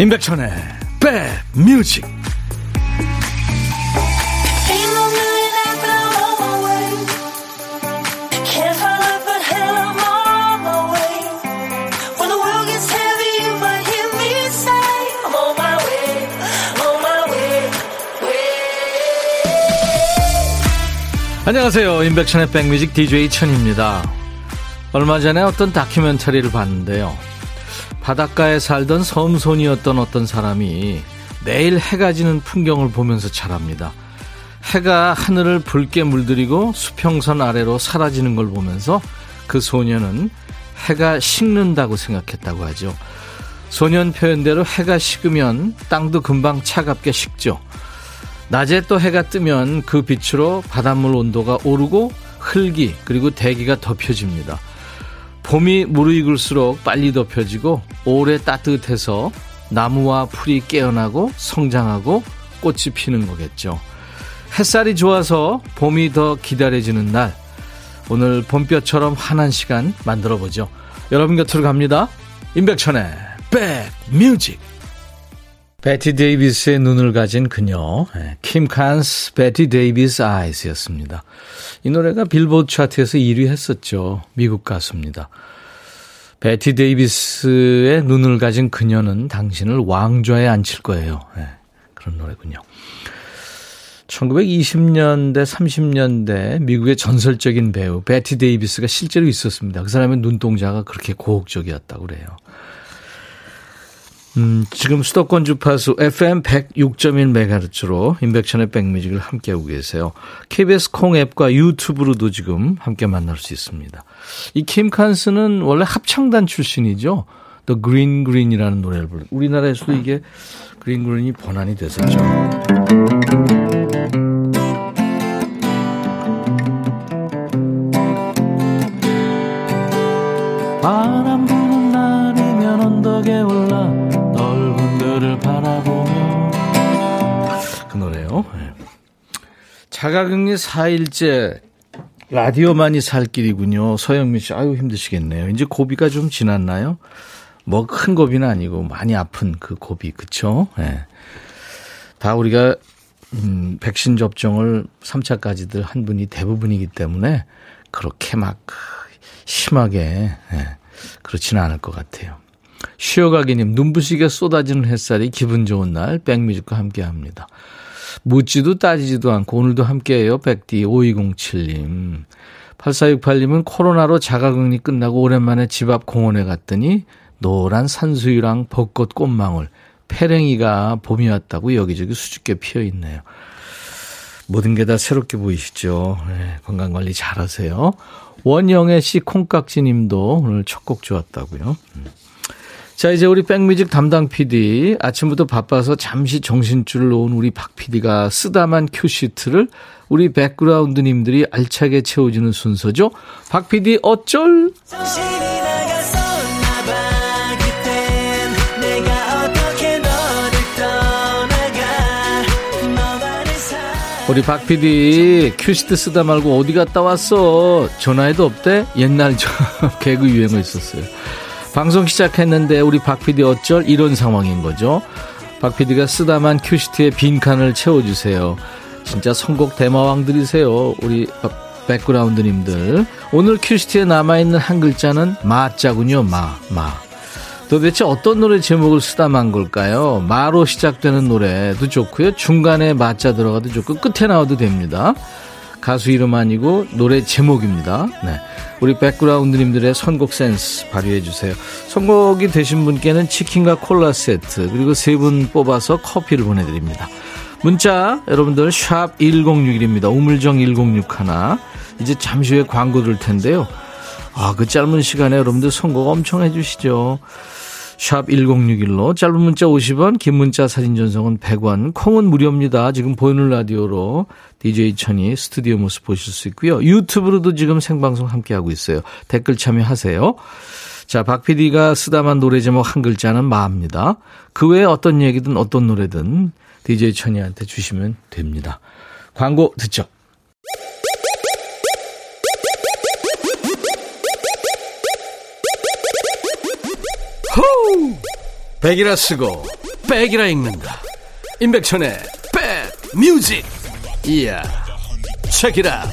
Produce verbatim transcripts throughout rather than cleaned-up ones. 임백천의 백뮤직. 안녕하세요. 임백천의 백뮤직 디제이 천입니다. 얼마 전에 어떤 다큐멘터리를 봤는데요. 바닷가에 살던 섬손이었던 어떤 사람이 내일 해가 지는 풍경을 보면서 자랍니다. 해가 하늘을 붉게 물들이고 수평선 아래로 사라지는 걸 보면서 그 소년은 해가 식는다고 생각했다고 하죠. 소년 표현대로 해가 식으면 땅도 금방 차갑게 식죠. 낮에 또 해가 뜨면 그 빛으로 바닷물 온도가 오르고 흙이 그리고 대기가 덮여집니다. 봄이 무르익을수록 빨리 덮여지고 오래 따뜻해서 나무와 풀이 깨어나고 성장하고 꽃이 피는 거겠죠. 햇살이 좋아서 봄이 더 기다려지는 날, 오늘 봄볕처럼 환한 시간 만들어보죠. 여러분 곁으로 갑니다. 임백천의 백뮤직. 베티 데이비스의 눈을 가진 그녀, 킴 칸스 베티 데이비스 아이즈였습니다. 이 노래가 빌보드 차트에서 일 위 했었죠. 미국 가수입니다. 베티 데이비스의 눈을 가진 그녀는 당신을 왕좌에 앉힐 거예요. 네, 그런 노래군요. 천구백이십 년대, 삼십 년대 미국의 전설적인 배우 베티 데이비스가 실제로 있었습니다. 그 사람의 눈동자가 그렇게 고혹적이었다고 그래요. 음, 지금 수도권 주파수 에프엠 백육 점 일 메가헤르츠로 임백천의 백뮤직을 함께하고 계세요. 케이비에스 콩 앱과 유튜브로도 지금 함께 만날 수 있습니다. 이 킴 칸스는 원래 합창단 출신이죠. The Green Green이라는 노래를 부르는. 우리나라에서도 이게 Green Green이 번안이 됐었죠. 바람 부는 날이면 언덕에 올라 바라보며 그 노래요. 자가격리 사 일째 라디오만이 살 길이군요. 서영민 씨, 아유 힘드시겠네요. 이제 고비가 좀 지났나요? 뭐 큰 고비는 아니고 많이 아픈 그 고비, 그렇죠? 네. 다 우리가 음, 백신 접종을 삼 차까지들 한 분이 대부분이기 때문에 그렇게 막 심하게 네, 그렇지는 않을 것 같아요. 쉬어가기님, 눈부시게 쏟아지는 햇살이 기분 좋은 날 백뮤직과 함께합니다. 묻지도 따지지도 않고 오늘도 함께해요. 백디. 오이공칠님. 팔사육팔님은 코로나로 자가격리 끝나고 오랜만에 집 앞 공원에 갔더니 노란 산수유랑 벚꽃 꽃망울, 패랭이가 봄이 왔다고 여기저기 수줍게 피어있네요. 모든 게 다 새롭게 보이시죠. 네, 건강관리 잘하세요. 원영애씨 콩깍지님도 오늘 첫 곡 좋았다고요. 자, 이제 우리 백뮤직 담당 피디, 아침부터 바빠서 잠시 정신줄을 놓은 우리 박 피디가 쓰다만 큐시트를 우리 백그라운드님들이 알차게 채워주는 순서죠. 박 피디 어쩔? 우리 박 피디 큐시트 쓰다 말고 어디 갔다 왔어? 전화해도 없대? 옛날 저 개그 유행어 있었어요. 방송 시작했는데 우리 박피디 어쩔? 이런 상황인 거죠. 박피디가 쓰다만 큐시트에 빈칸을 채워주세요. 진짜 선곡 대마왕들이세요. 우리 백그라운드님들. 오늘 큐시트에 남아있는 한 글자는 마자군요. 마, 마. 도대체 어떤 노래 제목을 쓰다만 걸까요? 마로 시작되는 노래도 좋고요. 중간에 마자 들어가도 좋고 끝에 나와도 됩니다. 가수 이름 아니고 노래 제목입니다. 네. 우리 백그라운드님들의 선곡 센스 발휘해 주세요. 선곡이 되신 분께는 치킨과 콜라 세트, 그리고 세 분 뽑아서 커피를 보내드립니다. 문자 여러분들 샵 일공육일입니다. 우물정 일공육일. 이제 잠시 후에 광고 들 텐데요. 아, 그 짧은 시간에 여러분들 선곡 엄청 해 주시죠. 샵 일공육일로 짧은 문자 오십 원, 긴 문자 사진 전송은 백 원, 콩은 무료입니다. 지금 보이는 라디오로 디제이 천이 스튜디오 모습 보실 수 있고요. 유튜브로도 지금 생방송 함께하고 있어요. 댓글 참여하세요. 자, 박 피디가 쓰다만 노래 제목 한 글자는 마입니다. 그 외에 어떤 얘기든 어떤 노래든 디제이 천이한테 주시면 됩니다. 광고 듣죠. 백이라 쓰고 백이라 읽는다. 임백천의 백뮤직. 이야, 체키라.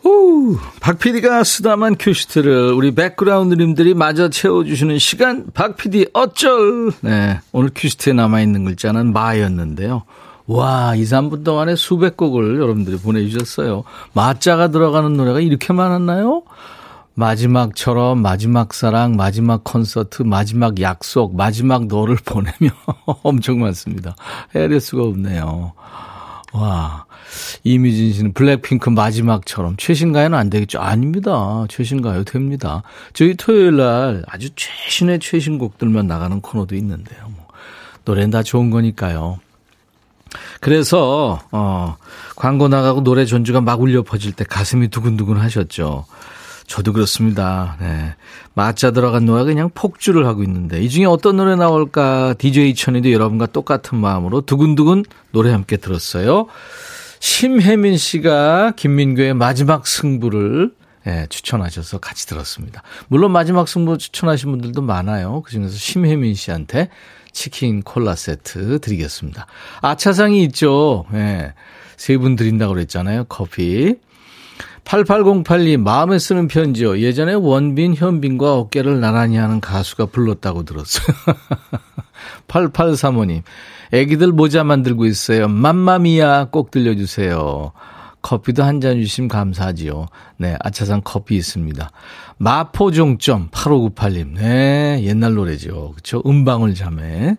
후, 박피디가 쓰다만 큐시트를 우리 백그라운드님들이 마저 채워주시는 시간, 박피디 어쩔. 네, 오늘 큐시트에 남아있는 글자는 마였는데요. 와, 이, 삼 분 동안에 수백 곡을 여러분들이 보내주셨어요. 마자가 들어가는 노래가 이렇게 많았나요? 마지막처럼, 마지막 사랑, 마지막 콘서트, 마지막 약속, 마지막 너를 보내며 엄청 많습니다. 헤아릴 수가 없네요. 와, 이미진 씨는 블랙핑크 마지막처럼. 최신가요는 안 되겠죠? 아닙니다. 최신가요 됩니다. 저희 토요일날 아주 최신의 최신곡들만 나가는 코너도 있는데요. 뭐, 노래는 다 좋은 거니까요. 그래서 어, 광고 나가고 노래 전주가 막 울려 퍼질 때 가슴이 두근두근 하셨죠. 저도 그렇습니다. 네. 맞자 들어간 노래가 그냥 폭주를 하고 있는데 이 중에 어떤 노래 나올까? 디제이 천이도 여러분과 똑같은 마음으로 두근두근 노래 함께 들었어요. 심혜민 씨가 김민교의 마지막 승부를 네, 추천하셔서 같이 들었습니다. 물론 마지막 승부 추천하신 분들도 많아요. 그중에서 심혜민 씨한테 치킨 콜라 세트 드리겠습니다. 아차상이 있죠. 네, 세 분 드린다고 그랬잖아요. 커피. 팔팔공팔이 마음에 쓰는 편지요. 예전에 원빈, 현빈과 어깨를 나란히 하는 가수가 불렀다고 들었어요. 팔팔삼오님 애기들 모자 만들고 있어요. 맘마미야 꼭 들려주세요. 커피도 한 잔 주시면 감사하지요. 네, 아차상 커피 있습니다. 마포종점 팔오구팔님 네, 옛날 노래죠. 그렇죠? 은방울자매.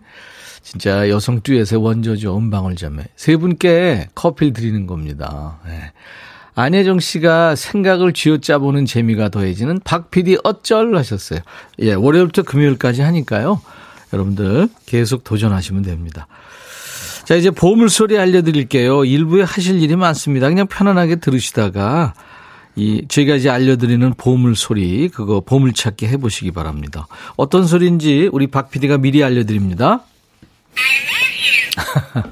진짜 여성 듀엣의 원조죠. 은방울자매. 세 분께 커피를 드리는 겁니다. 네. 안혜정 씨가 생각을 쥐어짜보는 재미가 더해지는 박피디 어쩔 하셨어요. 예, 월요일부터 금요일까지 하니까요. 여러분들 계속 도전하시면 됩니다. 자, 이제 보물소리 알려드릴게요. 일부에 하실 일이 많습니다. 그냥 편안하게 들으시다가 이 제가 이제 알려드리는 보물소리, 그거 보물찾기 해보시기 바랍니다. 어떤 소리인지 우리 박피디가 미리 알려드립니다.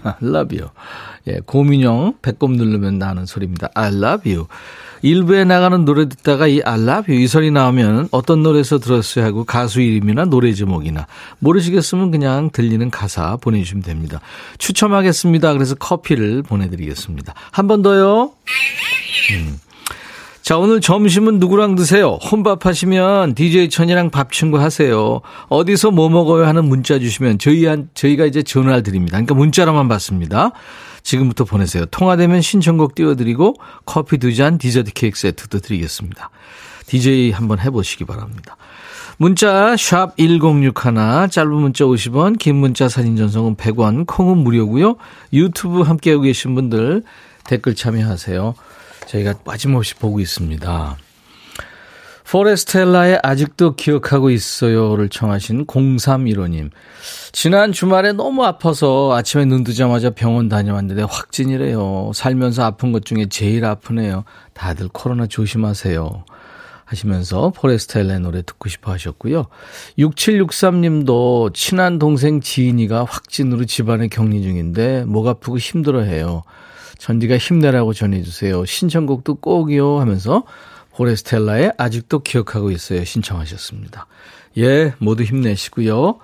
I love you. 예, 고민형 배꼽 누르면 나는 소리입니다. I love you. 일부에 나가는 노래 듣다가 이 I love you 이 소리 나오면 어떤 노래에서 들었어요 하고 가수 이름이나 노래 제목이나 모르시겠으면 그냥 들리는 가사 보내주시면 됩니다. 추첨하겠습니다. 그래서 커피를 보내드리겠습니다. 한 번 더요. 음. 자, 오늘 점심은 누구랑 드세요? 혼밥 하시면 디제이 천이랑 밥 친구 하세요. 어디서 뭐 먹어요 하는 문자 주시면 저희 한, 저희가 이제 전화를 드립니다. 그러니까 문자로만 받습니다. 지금부터 보내세요. 통화되면 신청곡 띄워드리고 커피 두 잔 디저트 케이크 세트도 드리겠습니다. 디제이 한번 해보시기 바랍니다. 문자 샵 천육십일 짧은 문자 오십 원, 긴 문자 사진 전송은 백 원, 콩은 무료고요. 유튜브 함께하고 계신 분들 댓글 참여하세요. 저희가 빠짐없이 보고 있습니다. 포레스텔라의 아직도 기억하고 있어요를 청하신 공삼일오님 지난 주말에 너무 아파서 아침에 눈 뜨자마자 병원 다녀왔는데 확진이래요. 살면서 아픈 것 중에 제일 아프네요. 다들 코로나 조심하세요 하시면서 포레스텔라의 노래 듣고 싶어 하셨고요. 육칠육삼님도 친한 동생 지인이가 확진으로 집안에 격리 중인데 목 아프고 힘들어해요. 전디가 힘내라고 전해주세요. 신청곡도 꼭이요 하면서 포레스텔라의 아직도 기억하고 있어요 신청하셨습니다. 예, 모두 힘내시고요.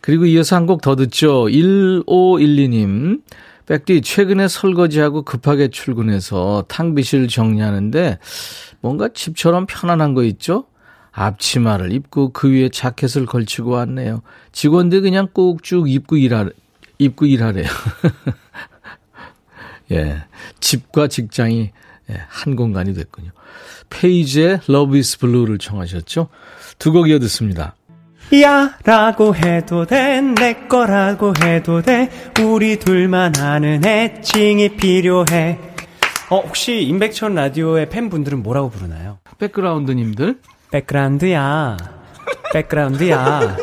그리고 이어서 한 곡 더 듣죠. 일오일이님 백디 최근에 설거지하고 급하게 출근해서 탕비실 정리하는데 뭔가 집처럼 편안한 거 있죠? 앞치마를 입고 그 위에 자켓을 걸치고 왔네요. 직원들 그냥 꾹쭉 입고 일하래, 입고 일하래요. 예, 집과 직장이 한 공간이 됐군요. 페이지의 Love is Blue를 청하셨죠? 두 곡 이어 듣습니다. 야 라고 해도 돼, 내 거라고 해도 돼, 우리 둘만 아는 애칭이 필요해. 어, 혹시 임백천 라디오의 팬분들은 뭐라고 부르나요? 백그라운드님들? 백그라운드야, 백그라운드야.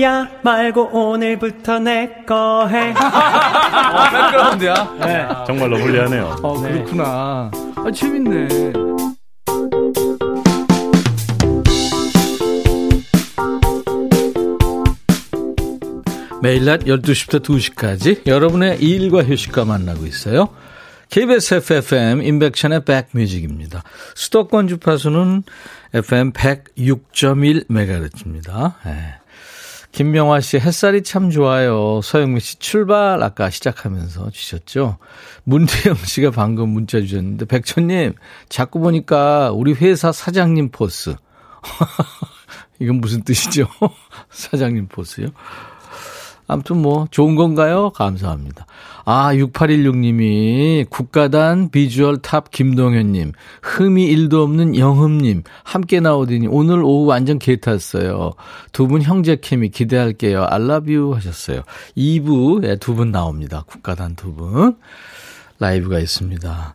야 말고 오늘부터 내 거 해. 아, 백그라운드야. 네. 정말로 불리하네요. 어, 그렇구나. 아, 재밌네. 매일 낮 열두 시부터 두 시까지 여러분의 일과 휴식과 만나고 있어요. 케이비에스 에프에프엠 임백천의 백뮤직입니다. 수도권 주파수는 에프엠 백육 점 일 메가헤르츠입니다. 네. 김명화 씨, 햇살이 참 좋아요. 서영미 씨, 출발 아까 시작하면서 주셨죠. 문태영 씨가 방금 문자 주셨는데, 백천님 자꾸 보니까 우리 회사 사장님 포스. 이건 무슨 뜻이죠? 사장님 포스요? 아무튼 뭐 좋은 건가요? 감사합니다. 아, 육팔일육 님이 국가단 비주얼 탑 김동현님, 흠이 일도 없는 영흠님 함께 나오더니 오늘 오후 완전 개 탔어요. 두 분 형제 케미 기대할게요. I love you 하셨어요. 이 부에 두 분 나옵니다. 국가단 두 분 라이브가 있습니다.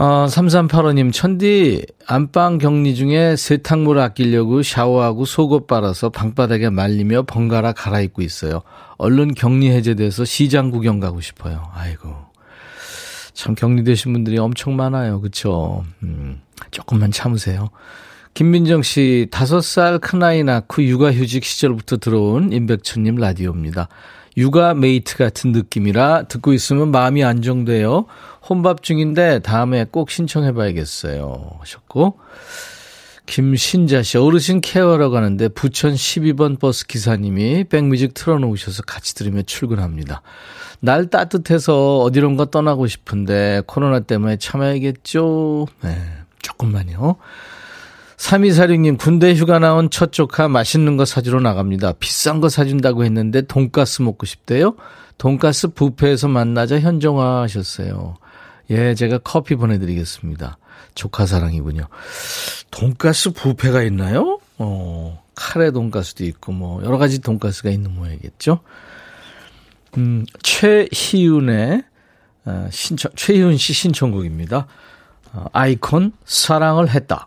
어, 삼삼팔오 님, 천디 안방 격리 중에 세탁물 아끼려고 샤워하고 속옷 빨아서 방바닥에 말리며 번갈아 갈아입고 있어요. 얼른 격리 해제돼서 시장 구경 가고 싶어요. 아이고, 참 격리되신 분들이 엄청 많아요. 그렇죠? 음, 조금만 참으세요. 김민정 씨, 다섯 살 큰아이 낳고 육아휴직 시절부터 들어온 임백천님 라디오입니다. 육아 메이트 같은 느낌이라 듣고 있으면 마음이 안정돼요. 혼밥 중인데 다음에 꼭 신청해봐야겠어요 하셨고, 김신자 씨, 어르신 케어하러 가는데 부천 십이 번 버스 기사님이 백뮤직 틀어놓으셔서 같이 들으며 출근합니다. 날 따뜻해서 어디론가 떠나고 싶은데 코로나 때문에 참아야겠죠. 네, 조금만요. 삼이사육 님, 군대 휴가 나온 첫 조카 맛있는 거 사주러 나갑니다. 비싼 거 사준다고 했는데 돈가스 먹고 싶대요. 돈가스 뷔페에서 만나자 현정화 하셨어요. 예, 제가 커피 보내드리겠습니다. 조카 사랑이군요. 돈가스 뷔페가 있나요? 어, 카레 돈가스도 있고 뭐 여러 가지 돈가스가 있는 모양이겠죠. 음, 최희윤의 어, 신청, 최희윤 씨 신청곡입니다. 어, 아이콘 사랑을 했다.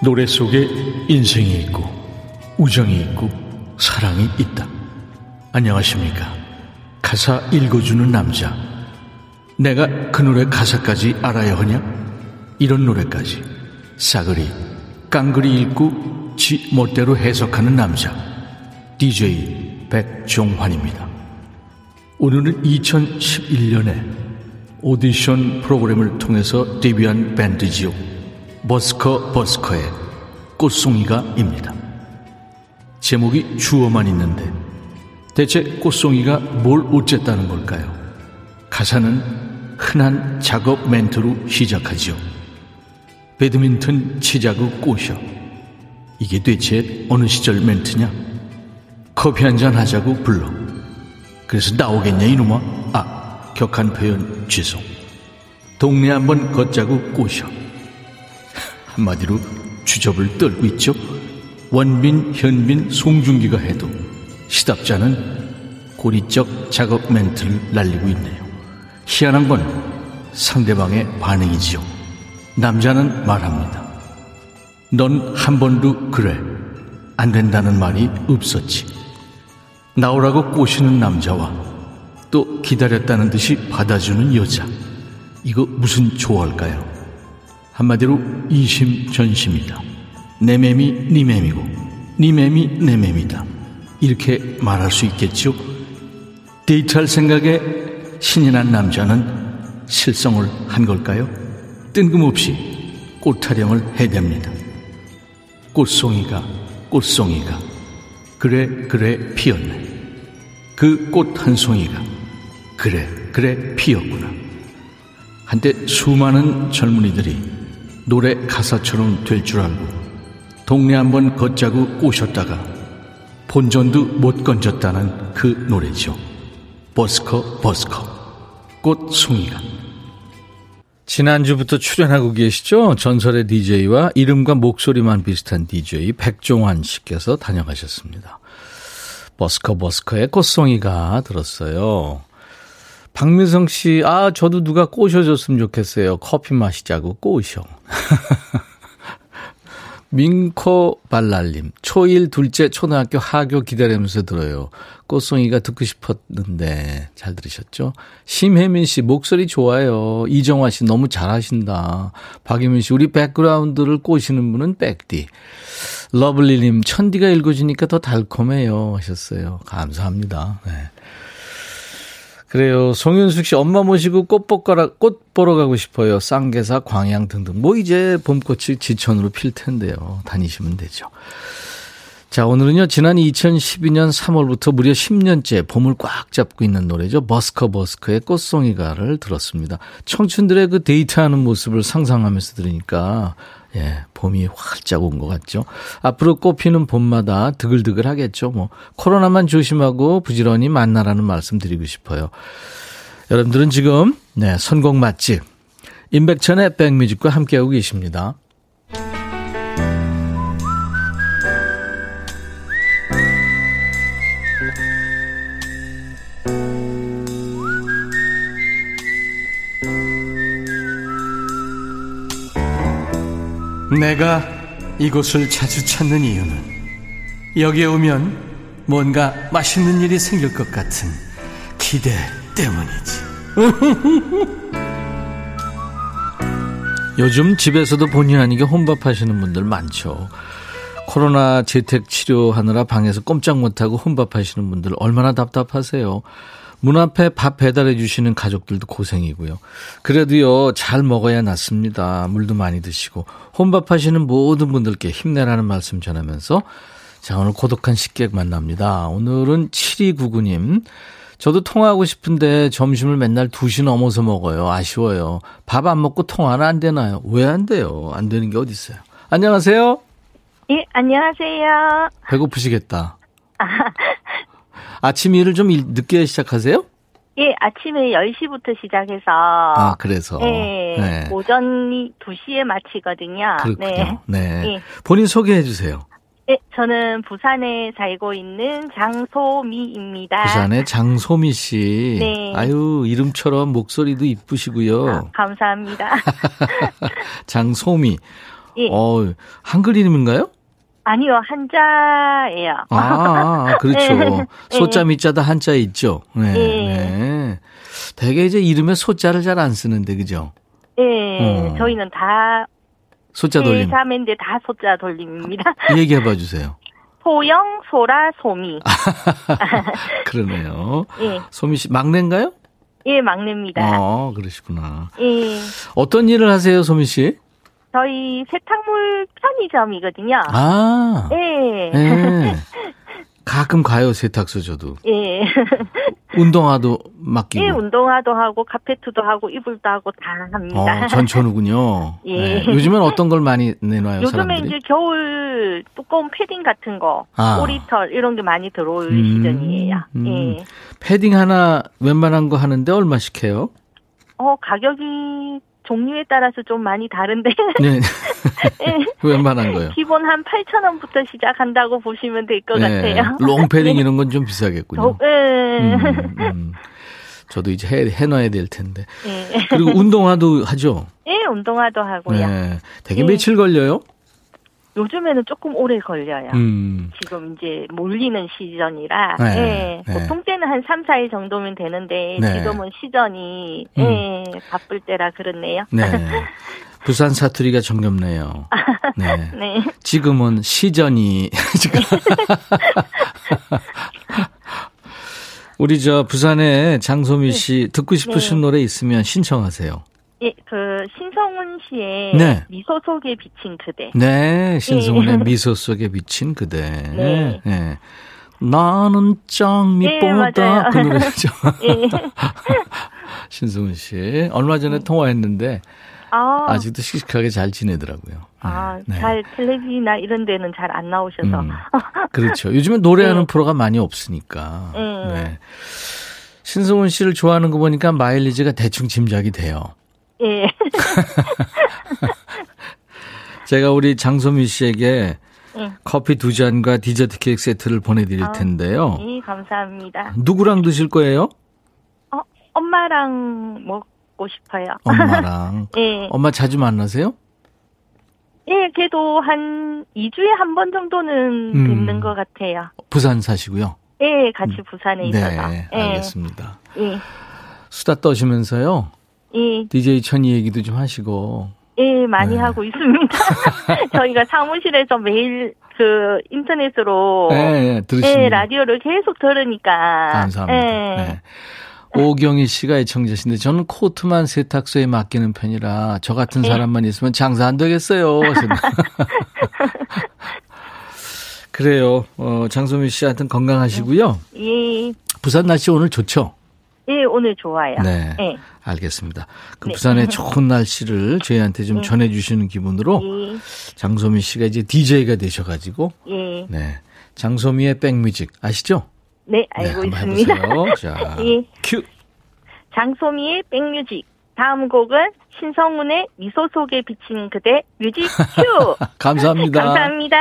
노래 속에 인생이 있고 우정이 있고 사랑이 있다. 안녕하십니까. 가사 읽어주는 남자. 내가 그 노래 가사까지 알아야 하냐? 이런 노래까지 싸그리 깡그리 읽고 지 멋대로 해석하는 남자, 디제이 백종환입니다. 오늘은 이천십일 년에 오디션 프로그램을 통해서 데뷔한 밴드지요, 버스커 버스커의 꽃송이가입니다. 제목이 주어만 있는데 대체 꽃송이가 뭘 어쨌다는 걸까요? 가사는 흔한 작업 멘트로 시작하죠. 배드민턴 치자고 꼬셔. 이게 대체 어느 시절 멘트냐? 커피 한잔 하자고 불러. 그래서 나오겠냐 이놈아? 아, 격한 표현 죄송. 동네 한번 걷자고 꼬셔. 한마디로 주접을 떨고 있죠. 원빈, 현빈, 송중기가 해도 시답자는 고리적 작업 멘트를 날리고 있네요. 희한한 건 상대방의 반응이지요. 남자는 말합니다. 넌 한 번도 그래 안 된다는 말이 없었지. 나오라고 꼬시는 남자와 또 기다렸다는 듯이 받아주는 여자, 이거 무슨 조화일까요? 한마디로 이심전심이다. 내 맴이 네 맴이고 네 맴이 내 맴이다. 이렇게 말할 수 있겠죠. 데이트할 생각에 신이 난 남자는 실성을 한 걸까요? 뜬금없이 꽃타령을 해댑니다. 꽃송이가 꽃송이가 그래 그래 피었네. 그 꽃 한 송이가 그래 그래 피었구나. 한때 수많은 젊은이들이 노래 가사처럼 될 줄 알고 동네 한번 걷자고 꼬셨다가 본전도 못 건졌다는 그 노래죠. 버스커 버스커 꽃 송이가. 지난주부터 출연하고 계시죠? 전설의 디제이와 이름과 목소리만 비슷한 디제이 백종환 씨께서 다녀가셨습니다. 버스커 버스커의 꽃송이가 들었어요. 박민성 씨, 아 저도 누가 꼬셔줬으면 좋겠어요. 커피 마시자고 꼬셔. 민코 발랄님, 초일 둘째 초등학교 하교 기다리면서 들어요. 꽃송이가 듣고 싶었는데. 잘 들으셨죠? 심혜민 씨, 목소리 좋아요. 이정화 씨, 너무 잘하신다. 박유민 씨, 우리 백그라운드를 꼬시는 분은 백디. 러블리님, 천디가 읽어주니까 더 달콤해요 하셨어요. 감사합니다. 네. 그래요. 송윤숙 씨, 엄마 모시고 꽃보가락, 꽃 보러 가고 싶어요. 쌍계사, 광양 등등. 뭐 이제 봄꽃이 지천으로 필 텐데요. 다니시면 되죠. 자, 오늘은요. 지난 이천십이 년 삼월부터 무려 십 년째 봄을 꽉 잡고 있는 노래죠. 버스커 버스커의 꽃송이가를 들었습니다. 청춘들의 그 데이트하는 모습을 상상하면서 들으니까 예, 봄이 활짝 온 것 같죠. 앞으로 꽃피는 봄마다 드글드글 하겠죠. 뭐 코로나만 조심하고 부지런히 만나라는 말씀 드리고 싶어요. 여러분들은 지금 네, 선곡 맛집 임백천의 백뮤직과 함께하고 계십니다. 내가 이곳을 자주 찾는 이유는 여기에 오면 뭔가 맛있는 일이 생길 것 같은 기대 때문이지. 요즘 집에서도 본의 아니게 혼밥하시는 분들 많죠. 코로나 재택 치료하느라 방에서 꼼짝 못하고 혼밥하시는 분들 얼마나 답답하세요. 문 앞에 밥 배달해 주시는 가족들도 고생이고요. 그래도요, 잘 먹어야 낫습니다. 물도 많이 드시고 혼밥하시는 모든 분들께 힘내라는 말씀 전하면서 자, 오늘 고독한 식객 만납니다. 오늘은 칠이구구 님. 저도 통화하고 싶은데 점심을 맨날 두 시 넘어서 먹어요. 아쉬워요. 밥 안 먹고 통화는 안 되나요? 왜 안 돼요? 안 되는 게 어디 있어요? 안녕하세요. 예, 안녕하세요. 배고프시겠다. 아. 아침 일을 좀 늦게 시작하세요? 예, 아침에 열 시부터 시작해서. 아, 그래서. 예, 네. 오전이 두 시에 마치거든요. 그렇군요. 네. 네. 예. 본인 소개해 주세요. 예, 저는 부산에 살고 있는 장소미입니다. 부산의 장소미 씨. 네. 아유, 이름처럼 목소리도 이쁘시고요. 아, 감사합니다. 장소미. 예. 어, 한글 이름인가요? 아니요, 한자예요. 아, 그렇죠. 네. 소자 밑자다 한자 있죠. 네, 네. 네. 되게 이제 이름에 소자를 잘 안 쓰는데, 그죠? 네, 어. 저희는 다 소자 돌림. 일, 삼 인데 다 소자 돌림입니다. 얘기해봐 주세요. 소영, 소라, 소미. 그러네요. 네. 소미 씨 막내인가요? 예, 막내입니다. 아, 그러시구나. 예. 어떤 일을 하세요, 소미 씨? 저희 세탁물 편의점이거든요. 아. 예. 예. 가끔 가요, 세탁소 저도. 예. 운동화도 맡기고. 예, 운동화도 하고, 카페트도 하고, 이불도 하고, 다 합니다. 어, 전천후군요. 예. 예. 요즘엔 어떤 걸 많이 내놔요, 요즘에 사람들이? 요즘에 이제 겨울 두꺼운 패딩 같은 거, 아. 오리털, 이런 게 많이 들어올 음, 시즌이에요. 음. 예. 패딩 하나 웬만한 거 하는데 얼마씩 해요? 어, 가격이 종류에 따라서 좀 많이 다른데. 네. 네. 웬만한 거요. 기본 한 팔천 원부터 시작한다고 보시면 될 것 네. 같아요. 롱패딩 이런 건 좀 비싸겠군요. 네. 음, 음. 저도 이제 해, 해놔야 될 텐데. 네. 그리고 운동화도 하죠? 네, 운동화도 하고요. 네. 되게 네. 며칠 걸려요? 요즘에는 조금 오래 걸려요. 음. 지금 이제 몰리는 시즌이라 네. 네. 보통 때는 한 삼, 사 일 정도면 되는데 네. 지금은 시즌이 음. 네. 바쁠 때라 그렇네요. 네. 부산 사투리가 정겹네요. 네. 네. 지금은 시즌이. 지금. 우리 저 부산에 장소미 씨 네. 듣고 싶으신 네. 노래 있으면 신청하세요. 예, 그 신승훈 씨의 네. 미소 속에 비친 그대. 네, 신승훈의 예. 미소 속에 비친 그대. 네. 네. 나는 장미보다. 예, 그 노래죠. 예. 신승훈 씨. 얼마 전에 통화했는데 아. 아직도 씩씩하게 잘 지내더라고요. 아, 네. 잘 텔레비나 이런 데는 잘 안 나오셔서. 음, 그렇죠. 요즘에 노래하는 네. 프로가 많이 없으니까. 네. 네. 신승훈 씨를 좋아하는 거 보니까 마일리지가 대충 짐작이 돼요. 예. 제가 우리 장소미 씨에게 예. 커피 두 잔과 디저트 케이크 세트를 보내드릴 아, 텐데요. 예, 감사합니다. 누구랑 드실 거예요? 어, 엄마랑 먹고 싶어요. 엄마랑. 예. 엄마 자주 만나세요? 예, 걔도 한 이 주에 한 번 정도는 음, 뵙는 것 같아요. 부산 사시고요? 예, 같이 부산에 음, 있어서. 네, 예. 알겠습니다. 예. 수다 떠시면서요. 예. 디제이 천이 얘기도 좀 하시고. 예, 많이 네. 하고 있습니다. 저희가 사무실에서 매일 그 인터넷으로 예, 예, 들으시는 예, 라디오를 계속 들으니까. 감사합니다. 예. 네. 오경희 씨가 애청자신데 저는 코트만 세탁소에 맡기는 편이라 저 같은 예. 사람만 있으면 장사 안 되겠어요. 그래요. 어, 장소미 씨한테는 건강하시고요. 예. 부산 날씨 오늘 좋죠? 예, 오늘 좋아요. 네. 예. 알겠습니다. 그 네. 부산의 좋은 날씨를 저희한테 좀 네. 전해주시는 기분으로 네. 장소미 씨가 이제 디제이가 되셔가지고 네. 네. 장소미의 백뮤직 아시죠? 네, 알고 네, 있습니다. 자, 네. 큐. 장소미의 백뮤직. 다음 곡은 신성훈의 미소 속에 비친 그대 뮤직 큐. 감사합니다. 감사합니다.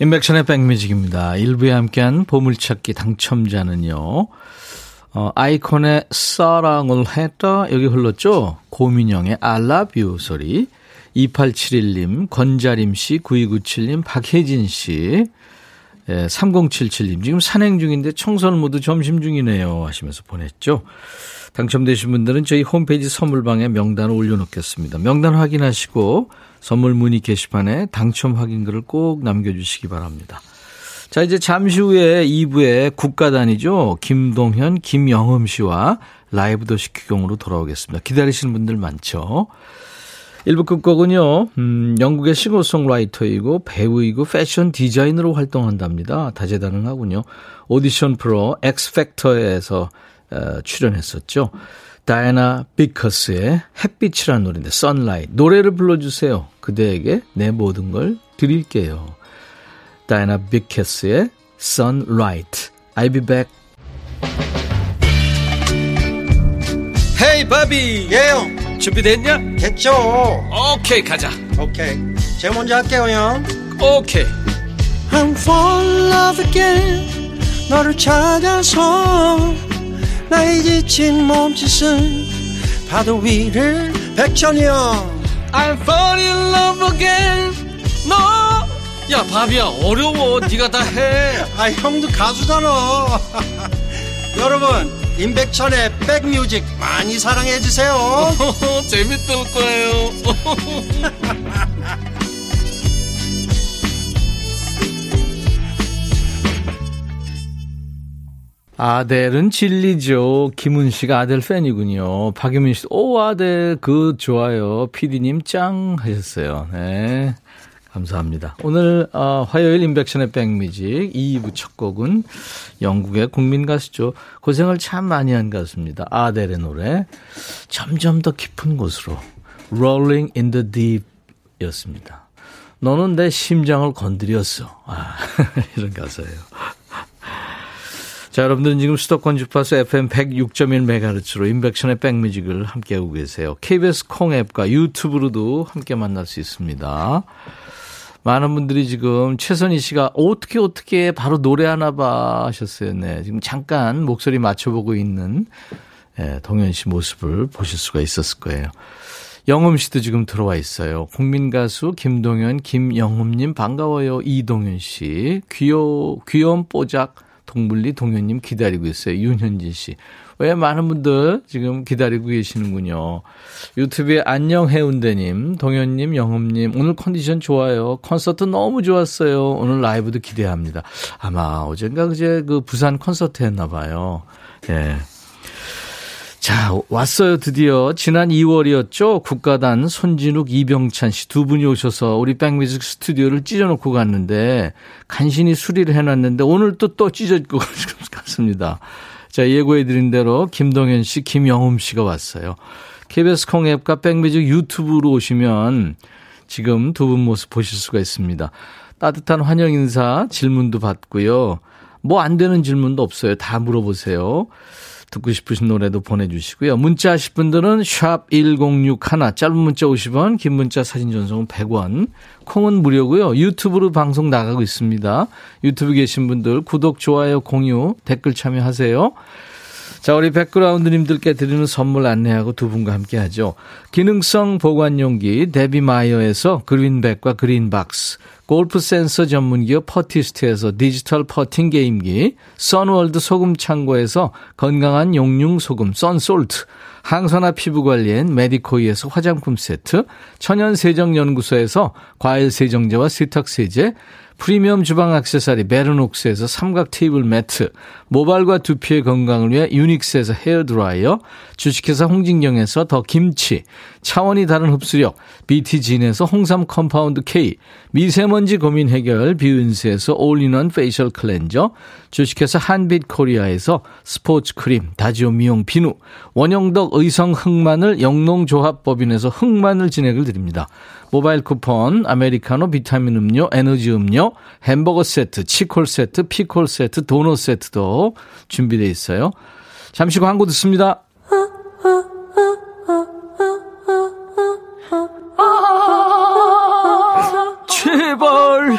임백천의 백뮤직입니다. 일부에 함께한 보물찾기 당첨자는요. 어, 아이콘의 사랑을 했다 여기 흘렀죠. 고민영의 I love you 소리, 이팔칠일 님, 권자림씨, 구이구칠 님, 박혜진씨, 예, 삼공칠칠 님 지금 산행 중인데 청소는 모두 점심 중이네요 하시면서 보냈죠. 당첨되신 분들은 저희 홈페이지 선물방에 명단을 올려놓겠습니다. 명단 확인하시고 선물 문의 게시판에 당첨 확인글을 꼭 남겨주시기 바랍니다. 자, 이제 잠시 후에 이 부에 국가단이죠. 김동현, 김영음 씨와 라이브 도시 귀경으로 돌아오겠습니다. 기다리시는 분들 많죠. 일 부 끝곡은요. 음, 영국의 싱어송라이터이고 배우이고 패션 디자이너로 활동한답니다. 다재다능하군요. 오디션 프로 엑스팩터에서 어, 출연했었죠. 다이애나 비커스의 햇빛이라는 노래인데 선라이트. 노래를 불러주세요. 그대에게 내 모든 걸 드릴게요. 다이애나 비커스의 Sunlight. I'll be back. Hey, 바비. 예영. Yeah. 준비됐냐? 됐죠. 오케이, okay, 가자. 오케이. Okay. 제가 먼저 할게요, 형. 오케이. Okay. I'm falling in love again. 너를 찾아서 나의 지친 몸짓은 파도 위를 백천이 형. I'm falling in love again. 너 no. 야, 밥이야, 어려워. 네가 다 해. 아, 형도 가수잖아. 여러분, 임백천의 백뮤직 많이 사랑해 주세요. 재밌을 거예요. 아델은 진리죠. 김은 씨가 아델 팬이군요. 박유민 씨, 오, 아델, 그 좋아요. 피디님 짱 하셨어요. 네. 감사합니다. 오늘 어, 화요일 인백션의 백뮤직 이 부 첫 곡은 영국의 국민 가수죠. 고생을 참 많이 한 가수입니다. 아델의 노래 점점 더 깊은 곳으로 Rolling in the Deep 였습니다. 너는 내 심장을 건드렸어. 아, 이런 가사예요. 자, 여러분들은 지금 수도권 주파수 에프엠 백육 점 일 메가헤르츠로 인백션의 백뮤직을 함께하고 계세요. 케이비에스 콩앱과 유튜브로도 함께 만날 수 있습니다. 많은 분들이 지금 최선희 씨가 어떻게 어떻게 바로 노래하나 봐 하셨어요. 네, 지금 잠깐 목소리 맞춰보고 있는 동현 씨 모습을 보실 수가 있었을 거예요. 영음 씨도 지금 들어와 있어요. 국민가수 김동현, 김영음님 반가워요. 이동현 씨. 귀여, 귀여운 뽀작 동물리 동현님 기다리고 있어요. 윤현진 씨. 왜 많은 분들 지금 기다리고 계시는군요. 유튜브에 안녕 해운대님, 동현님, 영음님 오늘 컨디션 좋아요. 콘서트 너무 좋았어요. 오늘 라이브도 기대합니다. 아마 어젠가 그제 그 부산 콘서트 했나 봐요. 예. 자, 왔어요 드디어. 지난 이월이었죠. 국가단 손진욱, 이병찬 씨 두 분이 오셔서 우리 백뮤직 스튜디오를 찢어놓고 갔는데, 간신히 수리를 해놨는데 오늘 또 또 찢어지고 갔습니다. 자, 예고해드린 대로 김동현 씨, 김영음 씨가 왔어요. 케이비에스 콩앱과 백뮤직 유튜브로 오시면 지금 두 분 모습 보실 수가 있습니다. 따뜻한 환영 인사, 질문도 받고요. 뭐 안 되는 질문도 없어요. 다 물어보세요. 듣고 싶으신 노래도 보내주시고요. 문자 하실 분들은 샵 천육십일, 짧은 문자 오십 원, 긴 문자 사진 전송은 백 원, 콩은 무료고요. 유튜브로 방송 나가고 있습니다. 유튜브 계신 분들 구독, 좋아요, 공유, 댓글 참여하세요. 자, 우리 백그라운드님들께 드리는 선물 안내하고 두 분과 함께하죠. 기능성 보관용기 데비마이어에서 그린백과 그린박스, 골프센서 전문기업 퍼티스트에서 디지털 퍼팅 게임기, 선월드 소금창고에서 건강한 용융소금 썬솔트, 항산화 피부관리엔 메디코이에서 화장품 세트, 천연세정연구소에서 과일세정제와 세탁세제, 프리미엄 주방 액세서리 베르녹스에서 삼각 테이블 매트, 모발과 두피의 건강을 위해 유닉스에서 헤어드라이어, 주식회사 홍진경에서 더 김치, 차원이 다른 흡수력 비티진에서 홍삼 컴파운드 K, 미세먼지 고민 해결 뷰인스에서 올인원 페이셜 클렌저, 주식회사 한빛 코리아에서 스포츠 크림 다지오 미용 비누, 원영덕 의성 흑마늘 영농조합법인에서 흑마늘 진액을 드립니다. 모바일 쿠폰, 아메리카노, 비타민 음료, 에너지 음료, 햄버거 세트, 치콜 세트, 피콜 세트, 도넛 세트도 준비되어 있어요. 잠시 광고 듣습니다. 제발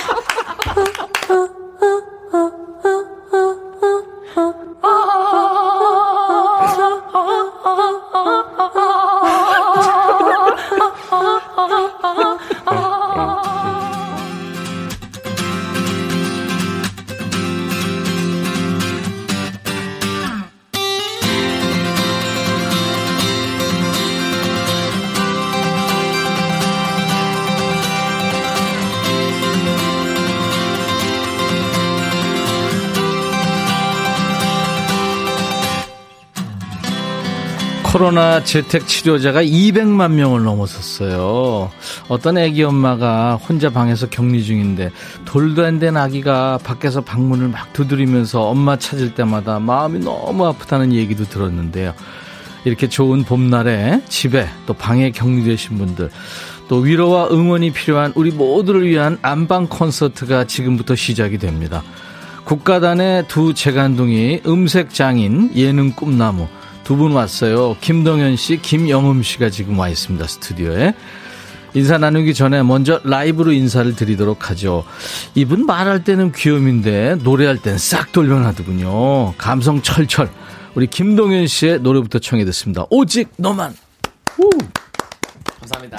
코로나 재택 치료자가 이백만 명을 넘어섰어요. 어떤 애기 엄마가 혼자 방에서 격리 중인데 돌도 안 된 아기가 밖에서 방문을 막 두드리면서 엄마 찾을 때마다 마음이 너무 아프다는 얘기도 들었는데요. 이렇게 좋은 봄날에 집에 또 방에 격리되신 분들, 또 위로와 응원이 필요한 우리 모두를 위한 안방 콘서트가 지금부터 시작이 됩니다. 국가단의 두 재간둥이 음색장인, 예능 꿈나무 두 분 왔어요. 김동현 씨, 김영음 씨가 지금 와 있습니다. 스튜디오에. 인사 나누기 전에 먼저 라이브로 인사를 드리도록 하죠. 이분 말할 때는 귀염인데 노래할 땐 싹 돌려놔두군요. 감성 철철. 우리 김동현 씨의 노래부터 청해 듣습니다. 오직 너만. 후. 감사합니다.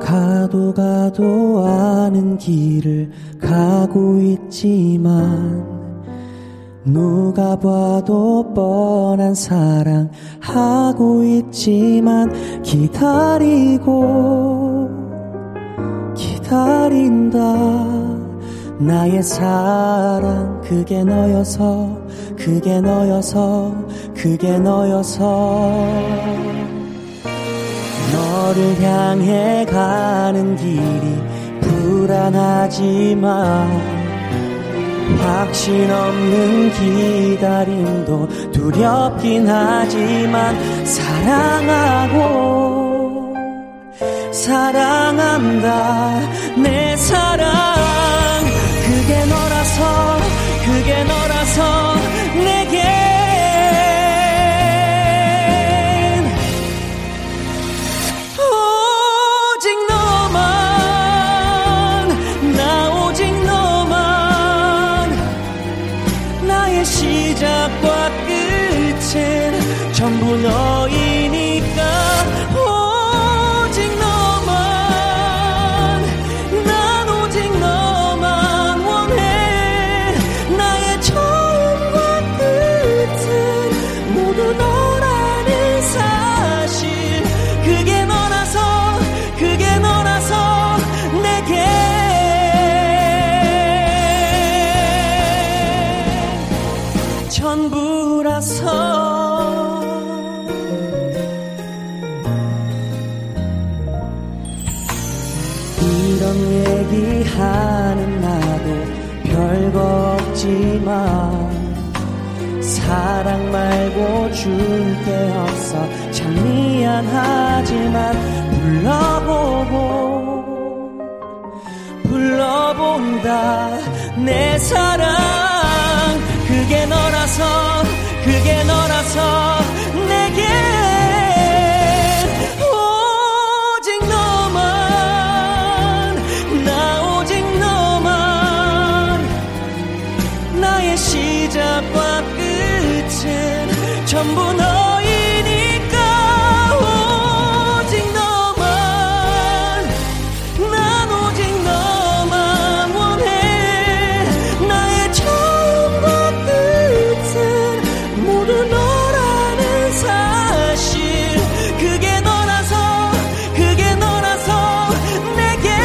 가도 가도 아는 길을 가고 있지만 누가 봐도 뻔한 사랑 하고 있지만 기다리고 기다린다 나의 사랑. 그게 너여서 그게 너여서 그게 너여서 너를 향해 가는 길이 불안하지만 확신 없는 기다림도 두렵긴 하지만 사랑하고 사랑한다 내 사랑. 그게 너라서 그게 너라서 내게 오직 너만 나 오직 너만 너이니까 오직 너만 난 오직 너만 원해 나의 처음과 끝은 모두 너라는 사실 그게 너라서 그게 너라서 내게 전부라서 하는 나도 별거 없지만 사랑 말고 줄 게 없어 참 미안하지만 불러보고 불러본다 내 사랑 그게 너라서 그게 너라서 내게 시작과 끝은 전부 너이니까 오직 너만 난 오직 너만 원해 나의 처음과 끝은 모두 너라는 사실 그게 너라서 그게 너라서 내게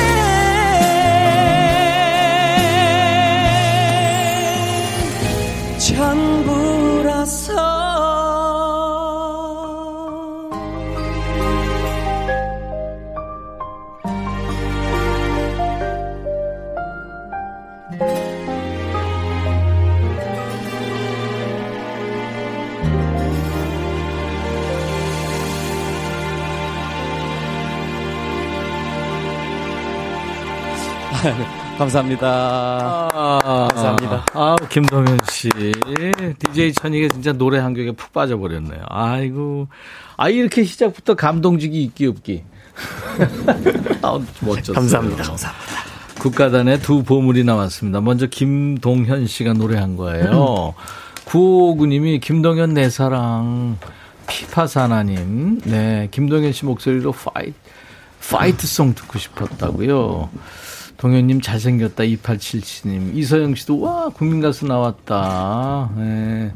감사합니다. 아, 감사합니다. 아, 김동현 씨. 디제이 천이가 진짜 노래 한 곡에 푹 빠져버렸네요. 아이고. 아, 이렇게 시작부터 감동주기 있기 없기. 아, 멋졌어요. 감사합니다. 감사합니다. 국가단에 두 보물이 나왔습니다. 먼저 김동현 씨가 노래한 거예요. 구오오구 님이 김동현 내 사랑, 피파사나님. 네, 김동현 씨 목소리로 파이트, 파이트송 듣고 싶었다고요. 동현님 잘생겼다. 이팔칠칠 님. 이서영 씨도 와 국민가수 나왔다. 네.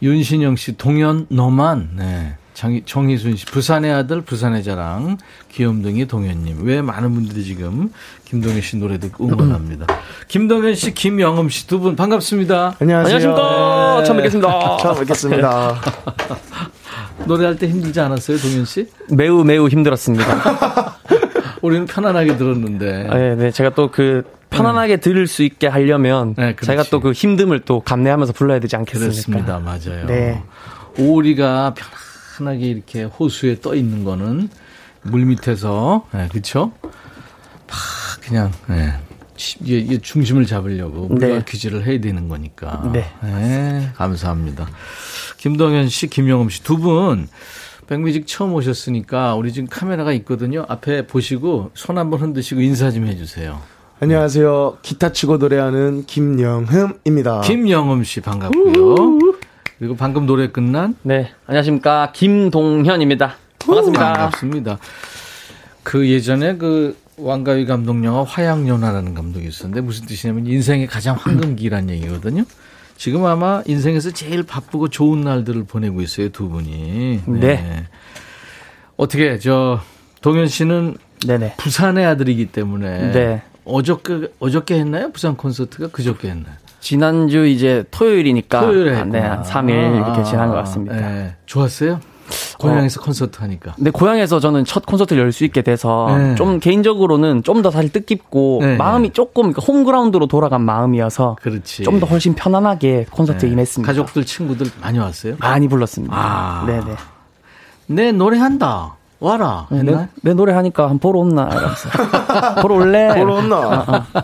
윤신영 씨 동현 너만. 네. 정희순 씨 부산의 아들 부산의 자랑 귀염둥이 동현님. 왜 많은 분들이 지금 김동현 씨 노래 듣고 응원합니다. 김동현 씨 김영음 씨 두 분 반갑습니다. 안녕하세요. 안녕하십니까. 네. 처음 뵙겠습니다. 처음 뵙겠습니다. 노래할 때 힘들지 않았어요 동현 씨? 매우 매우 힘들었습니다. 우리는 편안하게 들었는데. 네, 네. 제가 또 그 편안하게 네. 들을 수 있게 하려면 네, 제가 또 그 힘듦을 또 감내하면서 불러야 되지 않겠습니까? 그렇습니다. 맞아요. 네. 오리가 편안하게 이렇게 호수에 떠 있는 거는 물 밑에서, 네, 그렇죠? 팍 그냥 네. 이게 중심을 잡으려고 우리가 규제를 네. 해야 되는 거니까. 네. 네. 감사합니다. 김동현 씨, 김영음 씨 두 분. 백뮤직 처음 오셨으니까 우리 지금 카메라가 있거든요. 앞에 보시고 손 한번 흔드시고 인사 좀 해주세요. 안녕하세요. 기타 치고 노래하는 김영흠입니다. 김영흠 씨 반갑고요. 우우. 그리고 방금 노래 끝난 네 안녕하십니까 김동현입니다. 반갑습니다. 반갑습니다. 그 예전에 그 왕가위 감독 영화 화양연화라는 감독이 있었는데 무슨 뜻이냐면 인생의 가장 황금기란 얘기거든요. 지금 아마 인생에서 제일 바쁘고 좋은 날들을 보내고 있어요, 두 분이. 네. 네. 어떻게, 저, 동현 씨는 네네. 부산의 아들이기 때문에. 네. 어저께, 어저께 했나요? 부산 콘서트가 그저께 했나요? 지난주 이제 토요일이니까. 토요일에. 아, 네, 한 삼 일 이렇게 지난 것 같습니다. 네. 좋았어요? 고향에서 어, 콘서트 하니까. 네, 고향에서 저는 첫 콘서트를 열 수 있게 돼서 네. 좀 개인적으로는 좀 더 사실 뜻깊고 네. 마음이 조금 그러니까 홈그라운드로 돌아간 마음이어서 그렇지. 좀 더 훨씬 편안하게 콘서트에 네. 임했습니다. 가족들, 친구들 많이 왔어요? 많이 불렀습니다. 아. 네네. 내 노래한다. 와라. 네, 내, 내 노래하니까 한 보러 온나. 보러 올래. 보러 온나. 아, 아.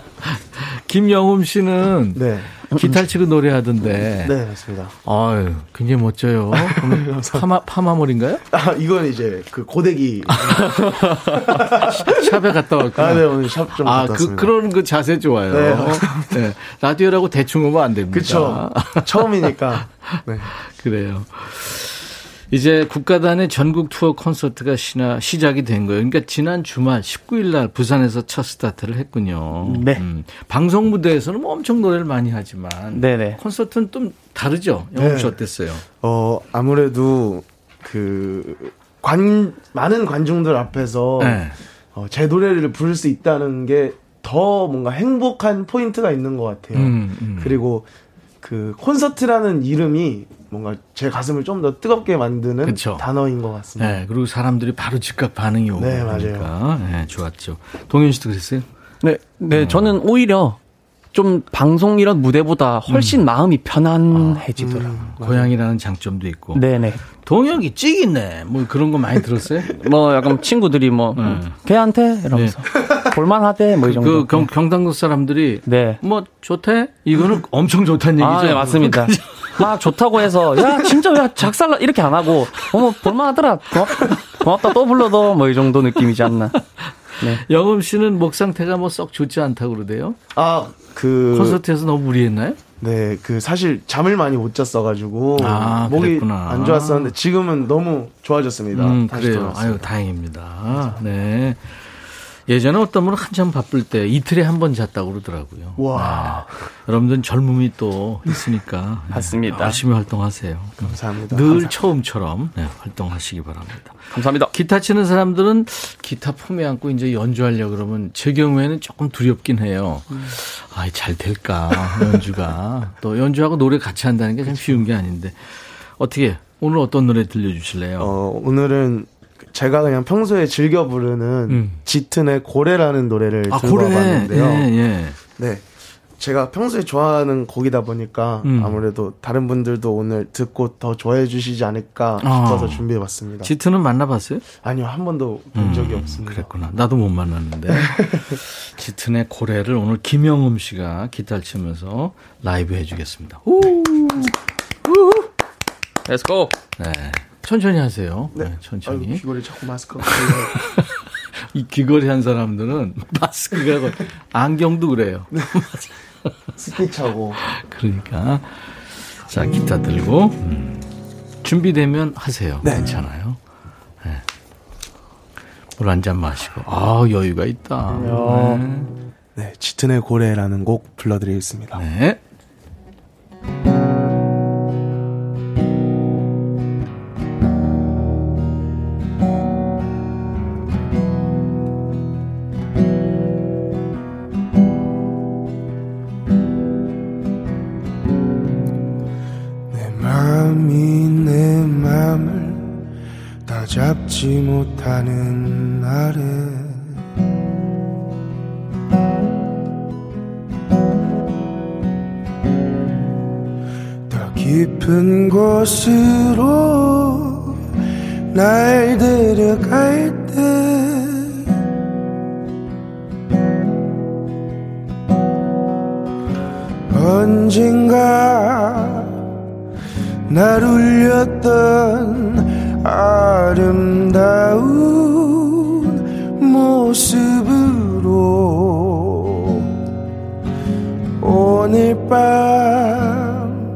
김영음 씨는 네. 기타 치고 노래하던데. 네, 맞습니다. 아유, 굉장히 멋져요. 파마, 파마몰인가요? 아, 이건 이제 그 고데기. 샵에 갔다 왔구나. 아, 네, 오늘 샵 좀 갔다 아, 그, 왔습니다. 그런 그 자세 좋아요. 네. 어? 네. 라디오라고 대충 오면 안 됩니다. 그쵸. 처음이니까. 네. 그래요. 이제 국가단의 전국 투어 콘서트가 시나, 시작이 된 거예요. 그러니까 지난 주말 십구일 날 부산에서 첫 스타트를 했군요. 네. 음, 방송 무대에서는 뭐 엄청 노래를 많이 하지만 네네. 콘서트는 좀 다르죠. 영웅 씨 네. 어땠어요? 어, 아무래도 그 관, 많은 관중들 앞에서 네. 어, 제 노래를 부를 수 있다는 게 더 뭔가 행복한 포인트가 있는 것 같아요. 음, 음. 그리고 그 콘서트라는 이름이 뭔가 제 가슴을 좀 더 뜨겁게 만드는 그쵸. 단어인 것 같습니다. 네, 그리고 사람들이 바로 즉각 반응이 오고 네, 그러니까 네, 좋았죠. 동현 씨도 그랬어요? 네, 네, 음. 저는 오히려 좀 방송 이런 무대보다 훨씬 음. 마음이 편안해지더라고요. 음, 고향이라는 장점도 있고. 네네. 동혁이 찌기네. 뭐 그런 거 많이 들었어요? 뭐 약간 친구들이 뭐 음. 걔한테 이러면서 네. 볼만하대 뭐 이 정도. 그 경, 경상도 사람들이 네. 뭐 좋대? 이거는 엄청 좋다는 얘기죠. 아, 네, 맞습니다. 막 좋다고 해서 야 진짜 야 작살나 이렇게 안 하고 어머 볼만하더라. 고맙다, 고맙다 또 불러도 뭐 이 정도 느낌이지 않나. 네. 영음 씨는 목 상태가 뭐 썩 좋지 않다고 그러대요. 아, 그 콘서트에서 너무 무리했나요? 네, 그 사실 잠을 많이 못 잤어가지고 아, 목이 그랬구나. 안 좋았었는데 지금은 너무 좋아졌습니다. 음, 다시 그래요. 돌아왔습니다. 아유, 다행입니다. 네. 예전에 어떤 분은 한참 바쁠 때 이틀에 한 번 잤다고 그러더라고요. 와, 네. 여러분들 젊음이 또 있으니까 맞습니다. 네, 열심히 활동하세요. 감사합니다. 늘 감사합니다. 처음처럼 네, 활동하시기 바랍니다. 감사합니다. 기타 치는 사람들은 기타 품에 안고 이제 연주하려 그러면 제 경우에는 조금 두렵긴 해요. 아, 잘 될까 연주가 또 연주하고 노래 같이 한다는 게 참 쉬운 게 아닌데 어떻게 오늘 어떤 노래 들려주실래요? 어, 오늘은 제가 그냥 평소에 즐겨 부르는 음. 짙은의 고래라는 노래를 아, 들고 와봤는데요. 예, 예. 네, 제가 평소에 좋아하는 곡이다 보니까 음. 아무래도 다른 분들도 오늘 듣고 더 좋아해 주시지 않을까 싶어서 아. 준비해봤습니다. 짙은은 만나봤어요? 아니요, 한 번도 본 적이 음, 없습니다. 그랬구나. 나도 못 만났는데. 짙은의 고래를 오늘 김영음 씨가 기타를 치면서 라이브 해주겠습니다. 우우. 우우. Let's go. 네. 천천히 하세요. 네, 네 천천히. 아이고, 귀걸이 자꾸 마스크가 이 귀걸이 한 사람들은 마스크가 안경도 그래요. 스키 차고. 그러니까 자 기타 들고 음. 준비되면 하세요. 네. 괜찮아요. 네. 물 한 잔 마시고 아 여유가 있다. 네. 네, 짙은의 고래라는 곡 불러드리겠습니다. 네. 잡지 못하는 날에 더 깊은 곳으로 날 데려갈 때 언젠가 날 울렸던 아름다운 모습으로 오늘 밤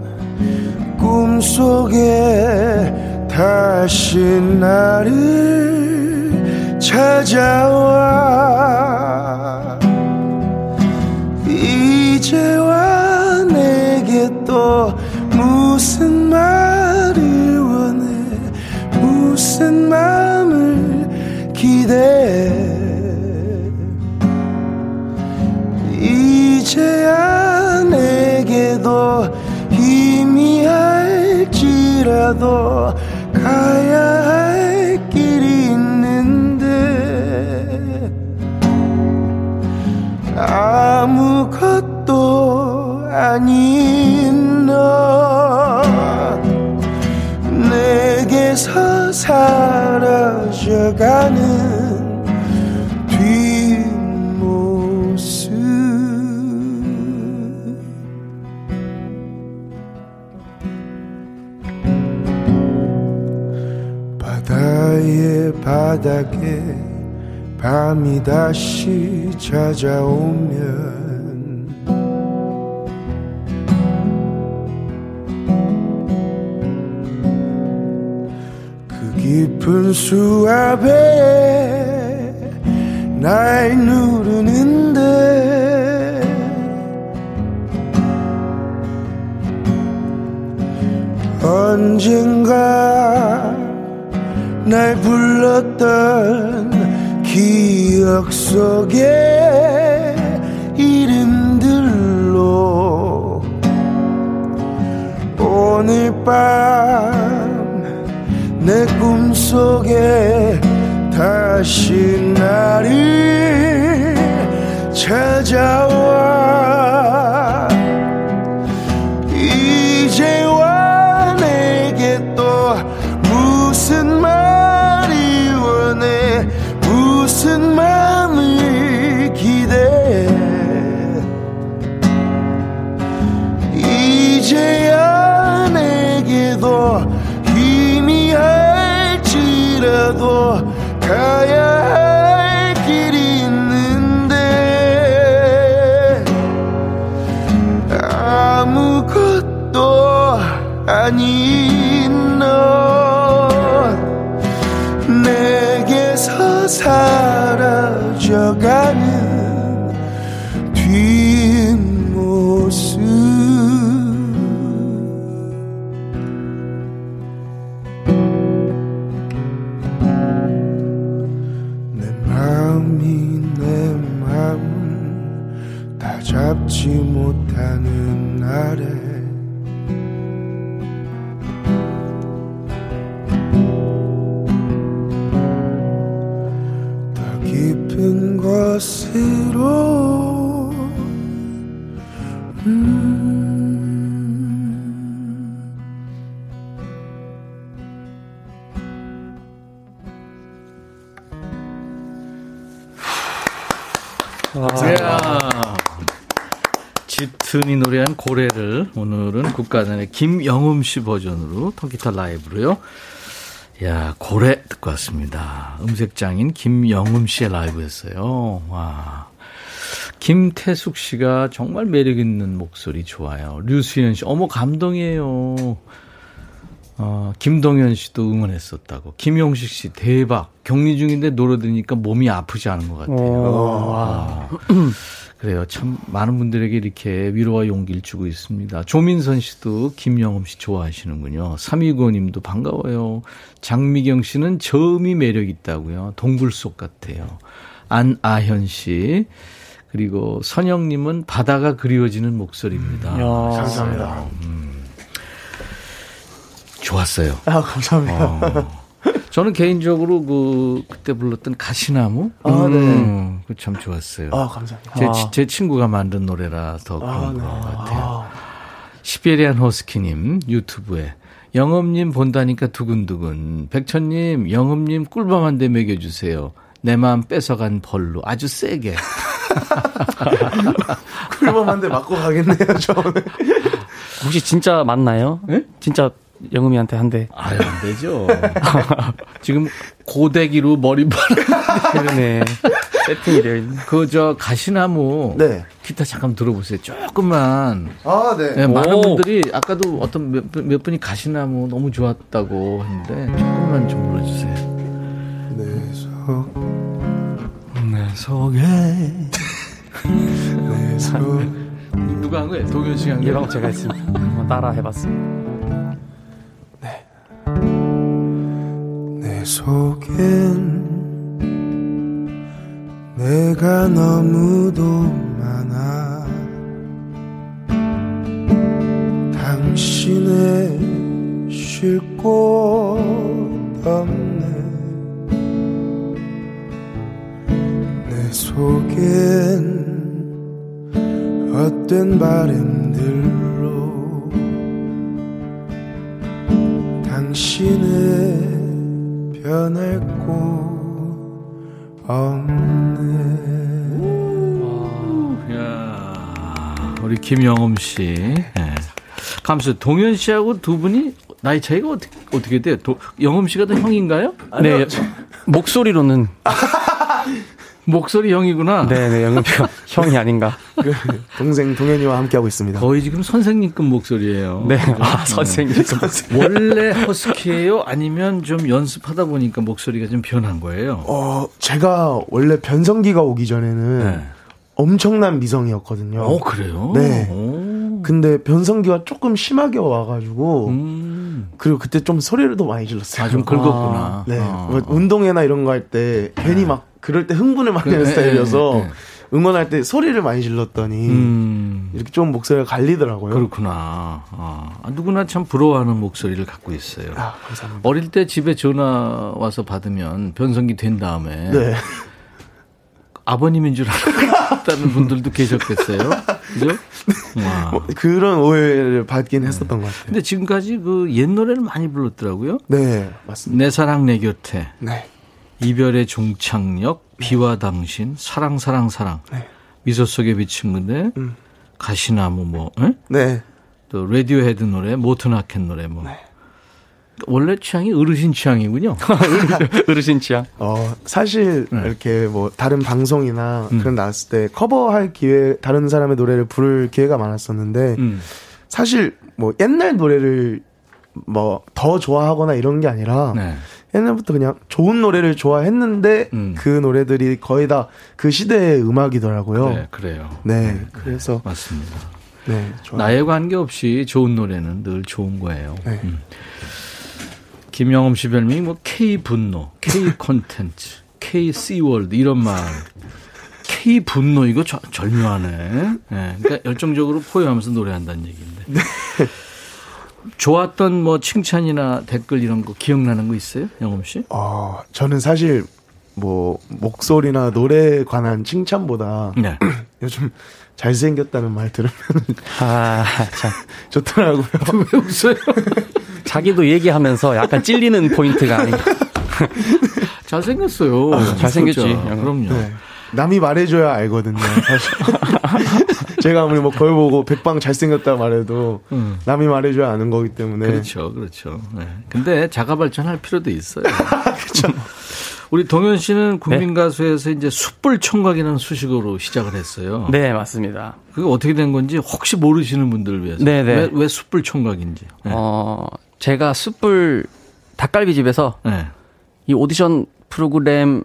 꿈속에 다시 나를 찾아와 이제와 내게 또 무슨 말을 무슨 마음을 기대해 이제야 내게도 희미할지라도 가야 할 길이 있는데 아무것도 아닌 너 내게서 사라져가는 뒷모습 바다의 바닥에 밤이 다시 찾아오면 깊은 수압에 날 누르는데 언젠가 날 불렀던 기억 속에 이름들로 오늘 밤 내 꿈속에 다시 나를 찾아와 이제와 내게 또 무슨 말이 원해 무슨 마음을 기대해 이제야 내게도 할지라도 가야 할 길이 있는데 아무것도 아닌 너 내게서 사라져가는 뒷모습 잡지 못하는 아래 더 깊은 곳으로 음 이 노래한 고래를 오늘은 국가단의 김영음 씨 버전으로 통기타 라이브로요. 야, 고래 듣고 왔습니다. 음색장인 김영음 씨의 라이브였어요. 와. 김태숙 씨가 정말 매력 있는 목소리 좋아요. 류수연 씨, 어머 감동이에요. 어, 김동현 씨도 응원했었다고. 김용식 씨 대박. 격리 중인데 노래 들으니까 몸이 아프지 않은 것 같아요. 그래요. 참 많은 분들에게 이렇게 위로와 용기를 주고 있습니다. 조민선 씨도 김영음 씨 좋아하시는군요. 삼이구님도 반가워요. 장미경 씨는 저음이 매력 있다고요. 동굴 속 같아요. 안아현 씨. 그리고 선영님은 바다가 그리워지는 목소리입니다. 음, 야, 감사합니다. 음, 좋았어요. 아, 감사합니다. 어. 저는 개인적으로 그 그때 불렀던 가시나무, 아, 네, 음, 그 참 좋았어요. 아, 감사합니다. 제, 제 친구가 만든 노래라 더 그런 아, 것 네. 같아요. 아. 시베리안 호스키님 유튜브에 영음님 본다니까 두근두근. 백천님 영음님 꿀밤 한 대 먹여주세요. 내 마음 뺏어간 벌로 아주 세게. 꿀밤 한 대 맞고 가겠네요. 저는 혹시 진짜 맞나요? 네? 진짜. 영음이한테 한 대. 아유, 안 되죠. 지금 고데기로 머리발을. 그러네. 세팅이 되어 있네. 그, 저, 가시나무. 네. 기타 잠깐 들어보세요. 조금만. 아, 네. 네 많은 분들이, 아까도 어떤 몇, 몇 분이 가시나무 너무 좋았다고 했는데, 조금만 좀 불러주세요. 내 속. 내 속에. 내 속. 누가 한 거예요? 동현 씨가 한 거예요? 이런 거 제가 했습니다. 한번 따라 해봤습니다. 내 속엔 내가 너무도 많아 당신의 쉴 곳 없네 내 속엔 헛된 바람들로 당신의 변할 곳 없네. 오, 야, 우리 김영음 씨. 네. 감수 동현 씨하고 두 분이 나이 차이가 어떻게, 어떻게 돼요? 도, 영음 씨가 더 형인가요? 아니요. 네, 목소리로는. 목소리 형이구나. 네네, 영음표 형이 아닌가. 동생 동현이와 함께하고 있습니다. 거의 지금 선생님급 목소리예요. 네, 아, 선생님급 목소리. 원래 허스키예요? 아니면 좀 연습하다 보니까 목소리가 좀 변한 거예요? 어, 제가 원래 변성기가 오기 전에는 네. 엄청난 미성이었거든요. 어, 그래요? 네. 오. 근데 변성기가 조금 심하게 와가지고 음. 그리고 그때 좀 소리를 더 많이 질렀어요. 아, 좀 긁었구나. 아. 네, 아. 뭐 운동회나 이런 거 할 때 괜히 막 그럴 때 흥분을 많이 하는 스타일이어서 네, 네, 네. 응원할 때 소리를 많이 질렀더니 음. 이렇게 좀 목소리가 갈리더라고요. 그렇구나. 아, 누구나 참 부러워하는 목소리를 갖고 있어요. 아, 감사합니다. 어릴 때 집에 전화 와서 받으면 변성기 된 다음에 네. 아버님인 줄 알았다는 분들도 계셨겠어요. 그죠? 뭐 그런 오해를 받긴 네. 했었던 것 같아요. 근데 지금까지 그 옛 노래를 많이 불렀더라고요. 네, 맞습니다. 내 사랑 내 곁에. 네. 이별의 종착역, 비와 당신, 사랑 사랑 사랑, 네. 미소 속에 비친 그대, 음. 가시나무 뭐, 에? 네. 또 라디오 헤드 노래, 모트나켓 노래 뭐. 네. 원래 취향이 어르신 취향이군요. 어르신 취향. 어 사실 네. 이렇게 뭐 다른 방송이나 음. 그런 나왔을 때 커버할 기회, 다른 사람의 노래를 부를 기회가 많았었는데 음. 사실 뭐 옛날 노래를 뭐 더 좋아하거나 이런 게 아니라. 네. 옛날부터 그냥 좋은 노래를 좋아했는데 음. 그 노래들이 거의 다 그 시대의 음악이더라고요. 네, 그래요. 네, 네 그래서 네, 맞습니다. 네, 좋아요. 나에 관계없이 좋은 노래는 늘 좋은 거예요. 네. 음. 김영음 씨 별명이 뭐 K 분노, K 콘텐츠, K 씨월드 이런 말. K 분노 이거 저, 절묘하네. 네, 그러니까 열정적으로 포효하면서 노래한다는 얘기인데. 네. 좋았던 뭐 칭찬이나 댓글 이런 거 기억나는 거 있어요? 영음 씨? 어, 저는 사실 뭐 목소리나 노래에 관한 칭찬보다 네. 요즘 잘생겼다는 말 들으면 아, 참 좋더라고요. 왜 웃어요? 자기도 얘기하면서 약간 찔리는 포인트가 아닌가. 잘생겼어요. 아, 잘생겼지. 아, 그럼요. 네. 남이 말해줘야 알거든요. 사실 제가 아무리 뭐 거울 보고 백방 잘생겼다 말해도 음. 남이 말해줘야 아는 거기 때문에. 그렇죠, 그렇죠. 네. 근데 자가 발전할 필요도 있어요. 그렇죠. 우리 동현 씨는 국민 가수에서 네? 이제 숯불 청각이라는 수식어로 시작을 했어요. 네, 맞습니다. 그게 어떻게 된 건지 혹시 모르시는 분들을 위해서. 네, 네. 왜, 왜 숯불 청각인지. 네. 어, 제가 숯불 닭갈비집에서 네. 이 오디션 프로그램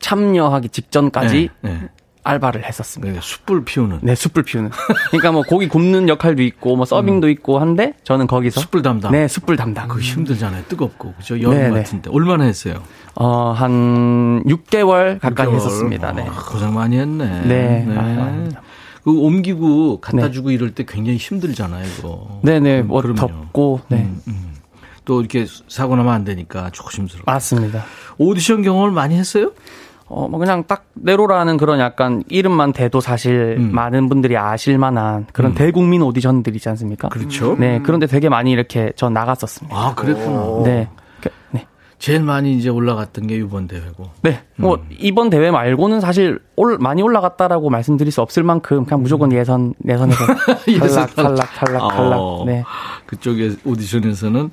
참여하기 직전까지 네, 네. 알바를 했었습니다. 네, 숯불 피우는. 네, 숯불 피우는. 그러니까 뭐 고기 굽는 역할도 있고 뭐 서빙도 음. 있고 한데 저는 거기서 숯불 담당. 네, 숯불 담당. 그거 힘들잖아요. 뜨겁고 그죠? 여름 같은데. 얼마나 했어요? 어, 한 육 개월 가까이 육 개월. 했었습니다. 네. 아, 고생 많이 했네. 네. 네. 아, 그 옮기고 갖다 주고 네. 이럴 때 굉장히 힘들잖아요. 이거. 네네. 뭐 음, 덥고. 네. 음, 음. 또 이렇게 사고 나면 안 되니까 조심스러워. 맞습니다. 오디션 경험을 많이 했어요? 어, 뭐, 그냥 딱, 네로라는 그런 약간, 이름만 대도 사실, 음. 많은 분들이 아실 만한 그런 음. 대국민 오디션들이 있지 않습니까? 그렇죠. 네, 그런데 되게 많이 이렇게 전 나갔었습니다. 아, 그랬구나. 네. 네. 제일 많이 이제 올라갔던 게 이번 대회고. 네. 음. 뭐, 이번 대회 말고는 사실, 올, 많이 올라갔다라고 말씀드릴 수 없을 만큼, 그냥 무조건 예선, 예선에서. 탈락, 탈락, 탈락, 아, 탈락. 네. 그쪽에 오디션에서는,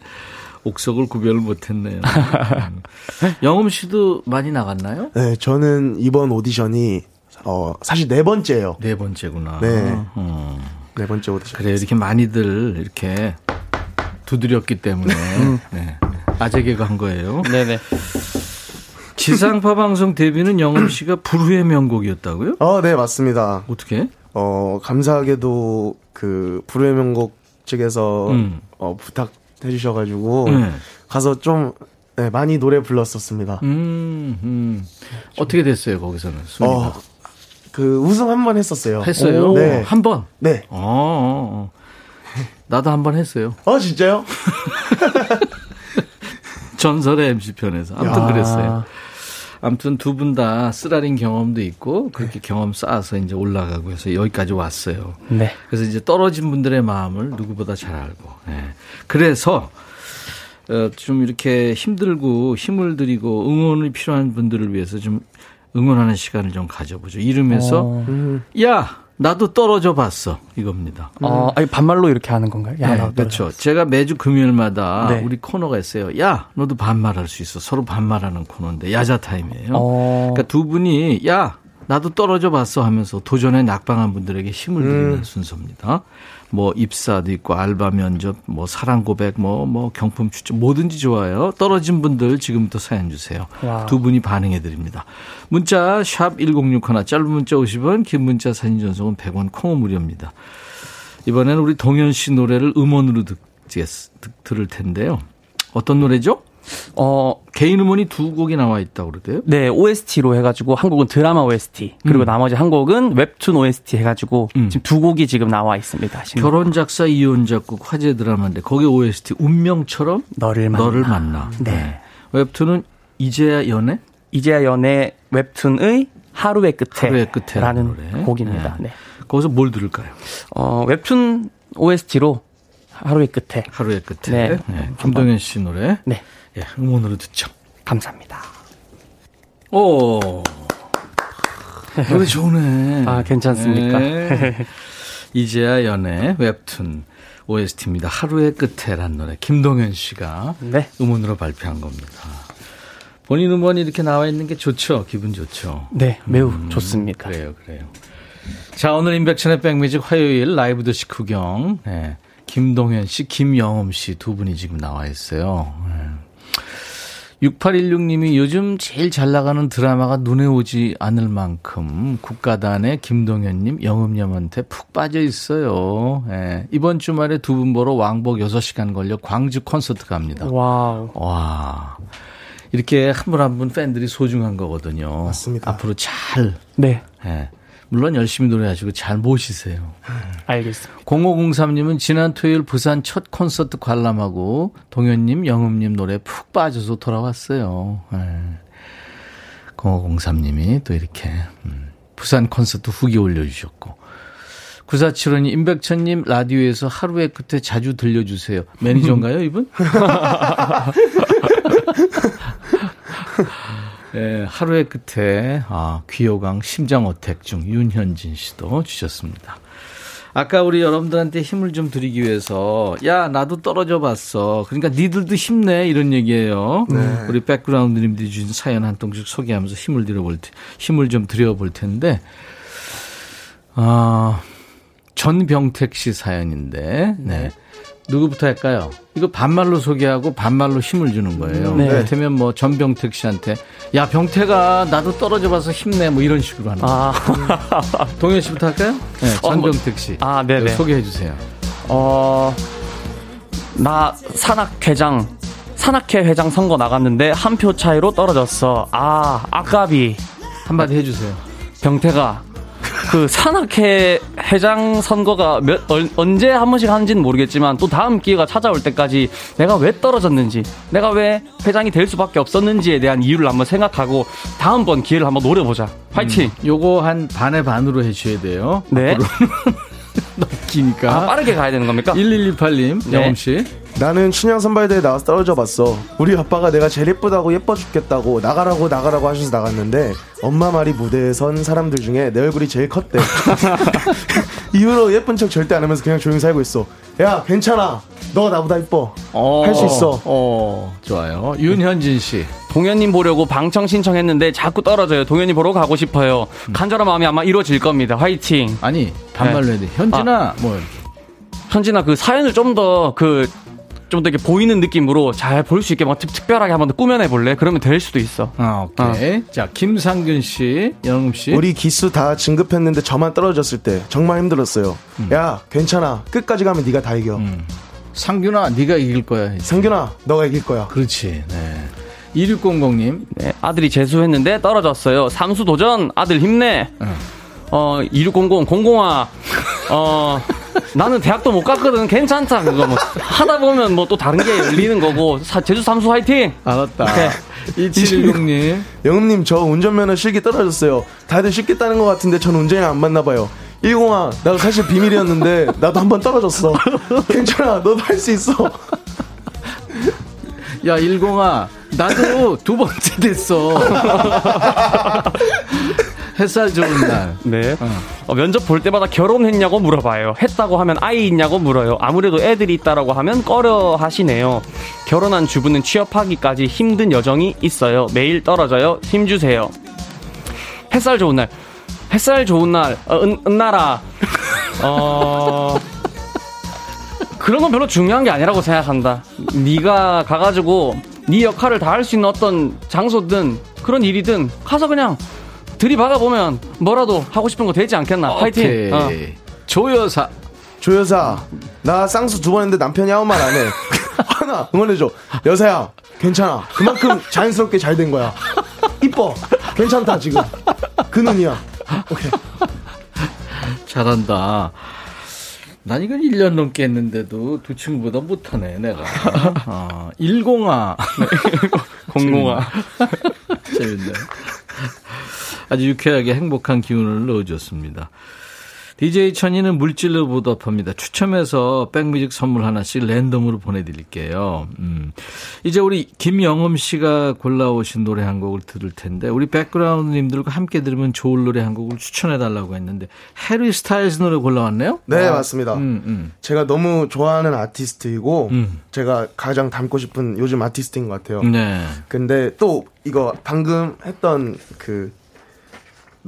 옥석을 구별을 못했네요. 영음 씨도 많이 나갔나요? 네, 저는 이번 오디션이 어, 사실 네 번째예요. 네 번째구나. 네, 어. 네 번째 오디션. 그래 이렇게 많이들 이렇게 두드렸기 때문에 네. 아재개가 한 거예요. 네네. 지상파 방송 데뷔는 영음 씨가 불후의 명곡이었다고요? 어, 네 맞습니다. 어떻게? 어 감사하게도 그 불후의 명곡 측에서 음. 어, 부탁. 해주셔가지고 네. 가서 좀 네, 많이 노래 불렀었습니다. 음, 음. 어떻게 됐어요 거기서는? 어, 그 우승 한 번 했었어요. 했어요? 오, 네. 한 번? 네. 어, 나도 한 번 했어요. 어 진짜요? 전설의 엠씨 편에서 아무튼 야. 그랬어요. 아무튼 두 분 다 쓰라린 경험도 있고 그렇게 네. 경험 쌓아서 이제 올라가고 해서 여기까지 왔어요. 네. 그래서 이제 떨어진 분들의 마음을 누구보다 잘 알고. 네. 그래서 좀 이렇게 힘들고 힘을 드리고 응원이 필요한 분들을 위해서 좀 응원하는 시간을 좀 가져보죠. 이름에서 어. 야 나도 떨어져 봤어 이겁니다. 어, 아니 반말로 이렇게 하는 건가요? 야, 네, 그렇죠. 제가 매주 금요일마다 네. 우리 코너가 있어요. 야 너도 반말할 수 있어. 서로 반말하는 코너인데 야자 타임이에요. 어. 그러니까 두 분이 야 나도 떨어져 봤어 하면서 도전에 낙방한 분들에게 힘을 드리는 음. 순서입니다. 뭐 입사도 있고 알바 면접, 뭐 사랑 고백, 뭐, 뭐 경품 추첨 뭐든지 좋아요. 떨어진 분들 지금부터 사연 주세요. 와. 두 분이 반응해 드립니다. 문자 샵 일공육일, 짧은 문자 오십 원, 긴 문자 사진 전송은 백 원, 콩은 무료입니다. 이번에는 우리 동현 씨 노래를 음원으로 듣, 들을 텐데요. 어떤 노래죠? 어, 개인 음원이 두 곡이 나와 있다고 그러대요? 네, 오에스티로 해가지고, 한 곡은 드라마 오에스티, 그리고 음. 나머지 한 곡은 웹툰 오에스티 해가지고, 음. 지금 두 곡이 지금 나와 있습니다. 지금. 결혼 작사, 이혼 작곡, 화제 드라마인데, 거기 오에스티, 운명처럼 너를 만나. 너를 만나. 네. 네. 웹툰은 이제야 연애? 이제야 연애 웹툰의 하루의 끝에. 하루의 끝에라는 노래. 곡입니다. 네. 네. 거기서 뭘 들을까요? 어, 웹툰 오에스티로 하루의 끝에. 하루의 끝에. 네. 네. 김동현 씨 노래. 네. 예, 응원으로 듣죠. 감사합니다. 오, 노래 좋네. 아, 괜찮습니까? 네. 이제야 연애 웹툰 오에스티입니다. 하루의 끝에란 노래 김동현 씨가 네. 음원으로 발표한 겁니다. 본인 음원이 이렇게 나와 있는 게 좋죠. 기분 좋죠. 네, 매우 음, 좋습니다. 그래요, 그래요. 자, 오늘 임백천의 백뮤직 화요일 라이브 도시 구경. 네, 김동현 씨, 김영음 씨 두 분이 지금 나와 있어요. 네. 육팔일육 님이 요즘 제일 잘 나가는 드라마가 눈에 오지 않을 만큼 국가단의 김동현님, 영음님한테 푹 빠져 있어요. 예, 이번 주말에 두 분 보러 왕복 여섯 시간 걸려 광주 콘서트 갑니다. 와우. 와. 이렇게 한 분 한 분 팬들이 소중한 거거든요. 맞습니다. 앞으로 잘. 네. 예. 물론 열심히 노래하시고 잘 모시세요. 알겠습니다. 공오공삼 님은 지난 토요일 부산 첫 콘서트 관람하고 동현님, 영음님 노래 푹 빠져서 돌아왔어요. 네. 공오공삼 님이 또 이렇게 부산 콘서트 후기 올려주셨고 구사칠오 님, 임백천님 라디오에서 하루의 끝에 자주 들려주세요. 매니저인가요 이분? 네, 하루의 끝에 아, 귀요강 심장어택중 윤현진 씨도 주셨습니다. 아까 우리 여러분들한테 힘을 좀 드리기 위해서 야 나도 떨어져 봤어. 그러니까 니들도 힘내 이런 얘기예요. 네. 우리 백그라운드님들이 주신 사연 한 통씩 소개하면서 힘을 드려볼 테, 힘을 좀 드려볼 텐데 아, 전병택 씨 사연인데 네. 누구부터 할까요? 이거 반말로 소개하고 반말로 힘을 주는 거예요. 네. 그렇다면 뭐 전병택 씨한테 야 병태가 나도 떨어져봐서 힘내 뭐 이런 식으로 하는 거예요. 아. 동현 씨부터 할까요? 네, 전병택 씨 어, 아, 네네. 소개해 주세요. 어, 나 산악회장 산악회 회장 선거 나갔는데 한 표 차이로 떨어졌어. 아 아까비 한마디 해주세요. 병태가 그 산악회 회장 선거가 몇, 언제 한 번씩 하는지는 모르겠지만 또 다음 기회가 찾아올 때까지 내가 왜 떨어졌는지 내가 왜 회장이 될 수밖에 없었는지에 대한 이유를 한번 생각하고 다음번 기회를 한번 노려보자. 화이팅. 음, 요거 한 반의 반으로 해줘야 돼요. 네. 너무 기니까 아, 빠르게 가야 되는 겁니까? 일일이팔 님 네. 영음씨 나는 춘향선발대에 나와서 떨어져봤어. 우리 아빠가 내가 제일 예쁘다고 예뻐 죽겠다고 나가라고 나가라고 하셔서 나갔는데 엄마 말이 무대에 선 사람들 중에 내 얼굴이 제일 컸대. 이후로 예쁜 척 절대 안 하면서 그냥 조용히 살고 있어. 야 괜찮아 너 나보다 예뻐. 어, 할 수 있어. 어, 좋아요. 윤현진씨 동현님 보려고 방청 신청했는데 자꾸 떨어져요. 동현님 보러 가고 싶어요. 음. 간절한 마음이 아마 이루어질 겁니다. 화이팅. 아니 반말로 해야 돼. 현진아 아, 뭐 현진아 그 사연을 좀 더 그 좀 더 이렇게 보이는 느낌으로 잘 볼 수 있게 막 특별하게 한번 더 꾸며내 볼래? 그러면 될 수도 있어. 아 오케이. 어. 자 김상균 씨, 영음 씨. 우리 기수 다 진급했는데 저만 떨어졌을 때 정말 힘들었어요. 음. 야 괜찮아 끝까지 가면 네가 다 이겨. 음. 상균아 네가 이길 거야. 이제. 상균아 너가 이길 거야. 그렇지. 네. 이육공공 님 네, 아들이 재수했는데 떨어졌어요. 삼수 도전 아들 힘내. 응. 어 이육공공 공공아 어 나는 대학도 못 갔거든. 괜찮다 그거 뭐 하다 보면 뭐 또 다른 게 열리는 거고 사, 제주 삼수 화이팅. 알았다. 이칠일공 님 영음님 저 운전면허 실기 떨어졌어요. 다들 쉽게 따는 것 같은데 전 운전이 안 맞나 봐요. 일공아 나도 사실 비밀이었는데 나도 한번 떨어졌어. 괜찮아 너도 할 수 있어. 야 일공아 나도 두 번째 됐어. 햇살 좋은 날. 네. 어. 어, 면접 볼 때마다 결혼했냐고 물어봐요. 했다고 하면 아이 있냐고 물어요. 아무래도 애들이 있다라고 하면 꺼려 하시네요. 결혼한 주부는 취업하기까지 힘든 여정이 있어요. 매일 떨어져요. 힘주세요. 햇살 좋은 날. 햇살 좋은 날, 어, 은, 은나라. 어, 그런 건 별로 중요한 게 아니라고 생각한다. 네가 가가지고 네 역할을 다 할 수 있는 어떤 장소든 그런 일이든 가서 그냥 들이박아보면 뭐라도 하고 싶은 거 되지 않겠나. 오케이. 파이팅. 어. 조여사. 조여사, 나 쌍수 두 번 했는데 남편이 아무 말 안 해. 하나 응원해줘. 여사야 괜찮아. 그만큼 자연스럽게 잘 된 거야. 이뻐. 괜찮다 지금. 그 눈이야. 오케이. 잘한다. 난 이건 일 년 넘게 했는데도 두 친구보다 못하네 내가. 아, 일공아. 공공아. 재밌네. 아주 유쾌하게 행복한 기운을 넣어줬습니다. 디제이 천이는 물질로 보답합니다. 추첨해서 백뮤직 선물 하나씩 랜덤으로 보내드릴게요. 음. 이제 우리 김영음 씨가 골라오신 노래 한 곡을 들을 텐데 우리 백그라운드님들과 함께 들으면 좋을 노래 한 곡을 추천해달라고 했는데 해리 스타일즈 노래 골라왔네요? 네, 아. 맞습니다. 음, 음. 제가 너무 좋아하는 아티스트이고 음. 제가 가장 닮고 싶은 요즘 아티스트인 것 같아요. 네. 근데 또 이거 방금 했던 그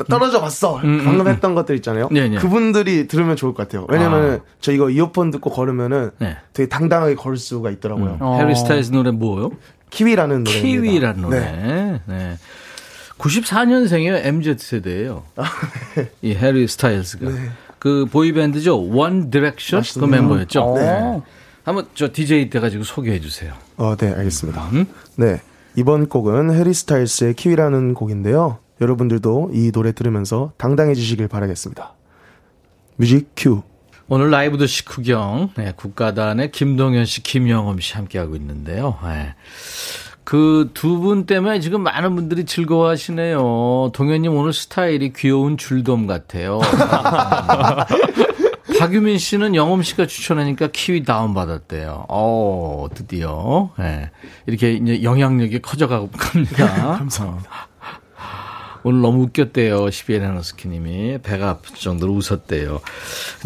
떨어져 봤어. 음, 방금 음, 했던 음. 것들 있잖아요. 네, 네. 그분들이 들으면 좋을 것 같아요. 왜냐면은 아. 저 이거 이어폰 듣고 걸으면은 네. 되게 당당하게 걸을 수가 있더라고요. 음. 해리 스타일즈 노래 뭐요? 키위라는 노래. 키위라는 노래. 네. 네. 구십사년생이에요. 엠지 세대예요. 아, 네. 이 해리 스타일즈가 네. 그 보이밴드죠. 원 디렉션 그 멤버였죠. 네. 한번 저 디제이 때 가지고 소개해 주세요. 어, 네, 알겠습니다. 음? 네. 이번 곡은 해리 스타일즈의 키위라는 곡인데요. 여러분들도 이 노래 들으면서 당당해지시길 바라겠습니다. 뮤직 큐. 오늘 라이브 도시 구경 네, 국가단의 김동현 씨, 김영음 씨 함께하고 있는데요. 네. 그 두 분 때문에 지금 많은 분들이 즐거워하시네요. 동현님 오늘 스타일이 귀여운 줄돔 같아요. 박유민 씨는 영음 씨가 추천하니까 키위 다운받았대요. 오, 드디어 네. 이렇게 이제 영향력이 커져가고 갑니다. 감사합니다. 오늘 너무 웃겼대요. 시비엘 헤너스키님이 배가 아플 정도로 웃었대요.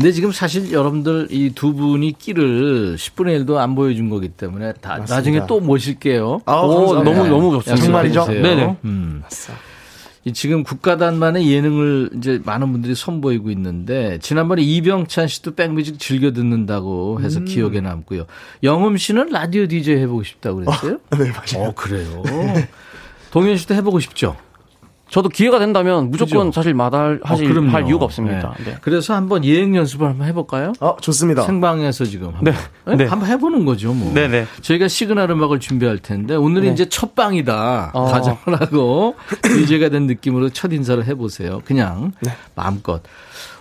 근데 지금 사실 여러분들 이 두 분이 끼를 십분의 일도 안 보여준 거기 때문에 다 맞습니다. 나중에 또 모실게요. 아, 오, 너무 너무 좋습니다. 정말이죠? 네네. 음. 지금 국가단만의 예능을 이제 많은 분들이 선보이고 있는데 지난번에 이병찬 씨도 백뮤직 즐겨 듣는다고 해서 음. 기억에 남고요. 영음 씨는 라디오 디제이 해보고 싶다고 그랬어요? 어, 네 맞아요. 어, 그래요. 동현 씨도 해보고 싶죠? 저도 기회가 된다면 무조건 그죠? 사실 마다할 어, 할 이유가 없습니다. 네. 네. 그래서 한번 예행 연습을 한번 해볼까요? 어, 좋습니다. 생방에서 지금 한번, 네. 네. 한번 해보는 거죠. 뭐. 네, 네. 저희가 시그널 음악을 준비할 텐데 오늘은 네. 이제 첫 방이다. 어. 가정을 하고 디제이가 된 느낌으로 첫 인사를 해보세요. 그냥 네. 마음껏.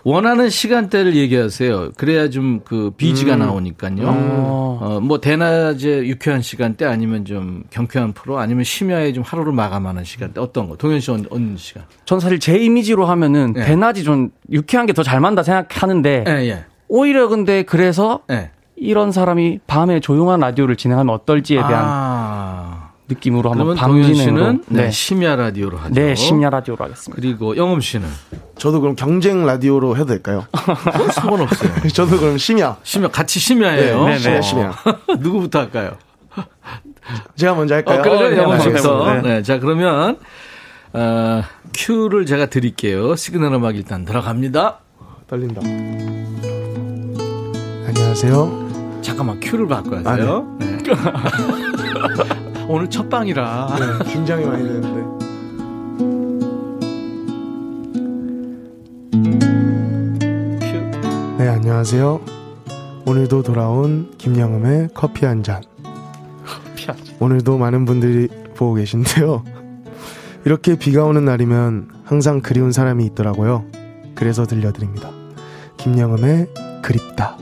원하는 시간대를 얘기하세요. 그래야 좀 그 비지가 음. 나오니까요. 음. 어, 뭐 대낮에 유쾌한 시간대 아니면 좀 경쾌한 프로 아니면 심야에 좀 하루를 마감하는 시간대 어떤 거? 동현 씨 어느 시간? 전 사실 제 이미지로 하면은 예. 대낮이 좀 유쾌한 게 더 잘 맞는다 생각하는데 예, 예. 오히려 근데 그래서 예. 이런 사람이 밤에 조용한 라디오를 진행하면 어떨지에 대한 아. 느낌으로 한번 방진을. 동현 씨는 네. 심야 라디오로 하죠. 네, 심야 라디오로 하겠습니다. 그리고 영음 씨는? 저도 그럼 경쟁 라디오로 해도 될까요? 상관없어요. 저도 그럼 심야. 심야, 같이 심야예요. 네, 심야, 심야. 누구부터 할까요? 제가 먼저 할까요? 어, 그러죠, 영음 씨부터. 네, 자, 그러면, 어, 큐를 제가 드릴게요. 시그널 음악 일단 들어갑니다. 떨린다. 안녕하세요. 잠깐만, 큐를 바꿔야 돼요. 아, 네. 네. 오늘 첫 방이라 네, 긴장이 많이 되는데. 네, 안녕하세요. 오늘도 돌아온 김영음의 커피 한 잔. 커피 한 잔. 오늘도 많은 분들이 보고 계신데요. 이렇게 비가 오는 날이면 항상 그리운 사람이 있더라고요. 그래서 들려드립니다. 김영음의 그립다.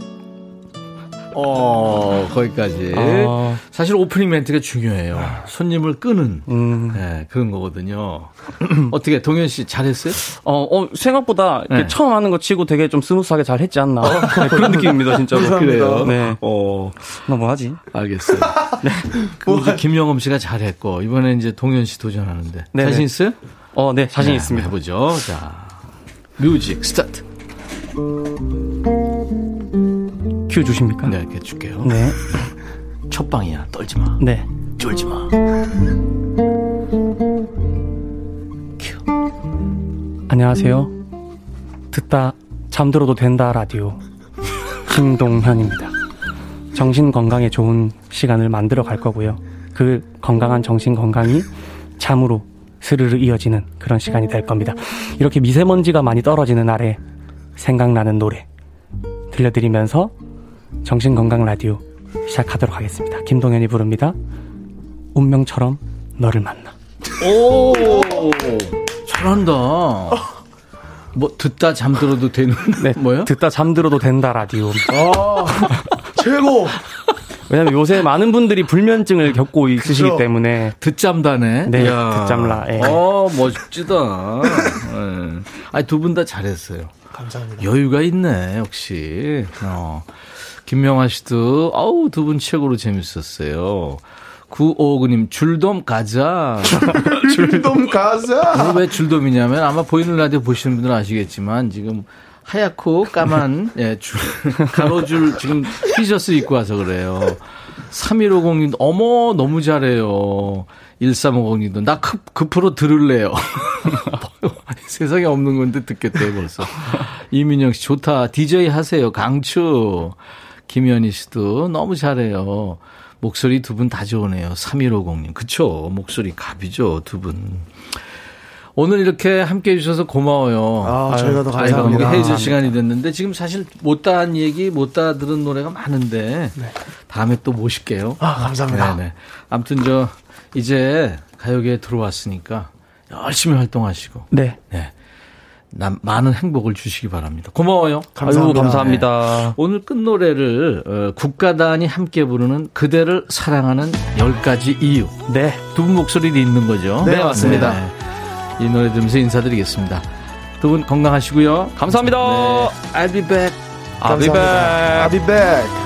어, 거기까지. 어. 사실 오프닝 멘트가 중요해요. 손님을 끄는 음. 네, 그런 거거든요. 어떻게 동현 씨 잘했어요? 어, 어 생각보다 네. 처음 하는 거 치고 되게 좀 스무스하게 잘했지 않나 네, 그런 느낌입니다, 진짜로. 그래요. 네. 어, 나 뭐 하지? 알겠어요. 네. 뭐 김영음 씨가 잘했고 이번에 이제 동현 씨 도전하는데 네네. 자신 있어요? 어, 네, 자신 네, 있습니다. 해보죠. 자, 뮤직 스타트. 큐 주십니까? 네, 이렇게 줄게요. 네. 첫 방이야. 떨지 마. 네. 쫄지 마. 큐. 안녕하세요. 듣다 잠들어도 된다 라디오 김동현입니다. 정신 건강에 좋은 시간을 만들어 갈 거고요. 그 건강한 정신 건강이 잠으로 스르르 이어지는 그런 시간이 될 겁니다. 이렇게 미세먼지가 많이 떨어지는 아래 생각나는 노래 들려드리면서 정신 건강 라디오 시작하도록 하겠습니다. 김동현이 부릅니다. 운명처럼 너를 만나. 오, 잘한다. 뭐 듣다 잠들어도 되는 네, 뭐요? 듣다 잠들어도 된다 라디오. 아, 최고. 왜냐면 요새 많은 분들이 불면증을 겪고 있으시기 그쵸? 때문에 듣잠다네. 네, 듣잠라. 예. 어, 멋지다. 예. 아니, 두 분 다 잘했어요. 감사합니다. 여유가 있네, 역시. 어. 김명아 씨도 아우, 두 분 최고로 재밌었어요. 구오오구 님, 줄돔 가자. 줄돔 가자. 왜 줄돔이냐면 아마 보이는 라디오 보시는 분들은 아시겠지만 지금 하얗고 까만 예, 줄, 가로줄 지금 티셔츠 입고 와서 그래요. 삼일오공 님도 어머 너무 잘해요. 일삼오공 님도 나 급, 급으로 들을래요. 세상에 없는 건데 듣겠대요 벌써. 이민영 씨 좋다. 디제이 하세요. 강추. 김현희 씨도 너무 잘해요. 목소리 두 분 다 좋으네요. 삼일오공 님. 그쵸. 목소리 갑이죠. 두 분. 오늘 이렇게 함께 해주셔서 고마워요. 아, 아유, 저희가 더 감사합니다. 해줄 시간이 됐는데 지금 사실 못다 한 얘기, 못다 들은 노래가 많은데 네. 다음에 또 모실게요. 아, 감사합니다. 네네. 아무튼 저 이제 가요계에 들어왔으니까 열심히 활동하시고 네. 네. 많은 행복을 주시기 바랍니다. 고마워요. 감사합니다. 아유, 감사합니다. 네. 오늘 끝 노래를 국가단이 함께 부르는 그대를 사랑하는 열 가지 이유. 네. 두 분 목소리도 있는 거죠. 네, 네 맞습니다. 네. 이 노래 들으면서 인사드리겠습니다. 두 분 건강하시고요. 감사합니다. 네. I'll be back. I'll be back. I'll be back.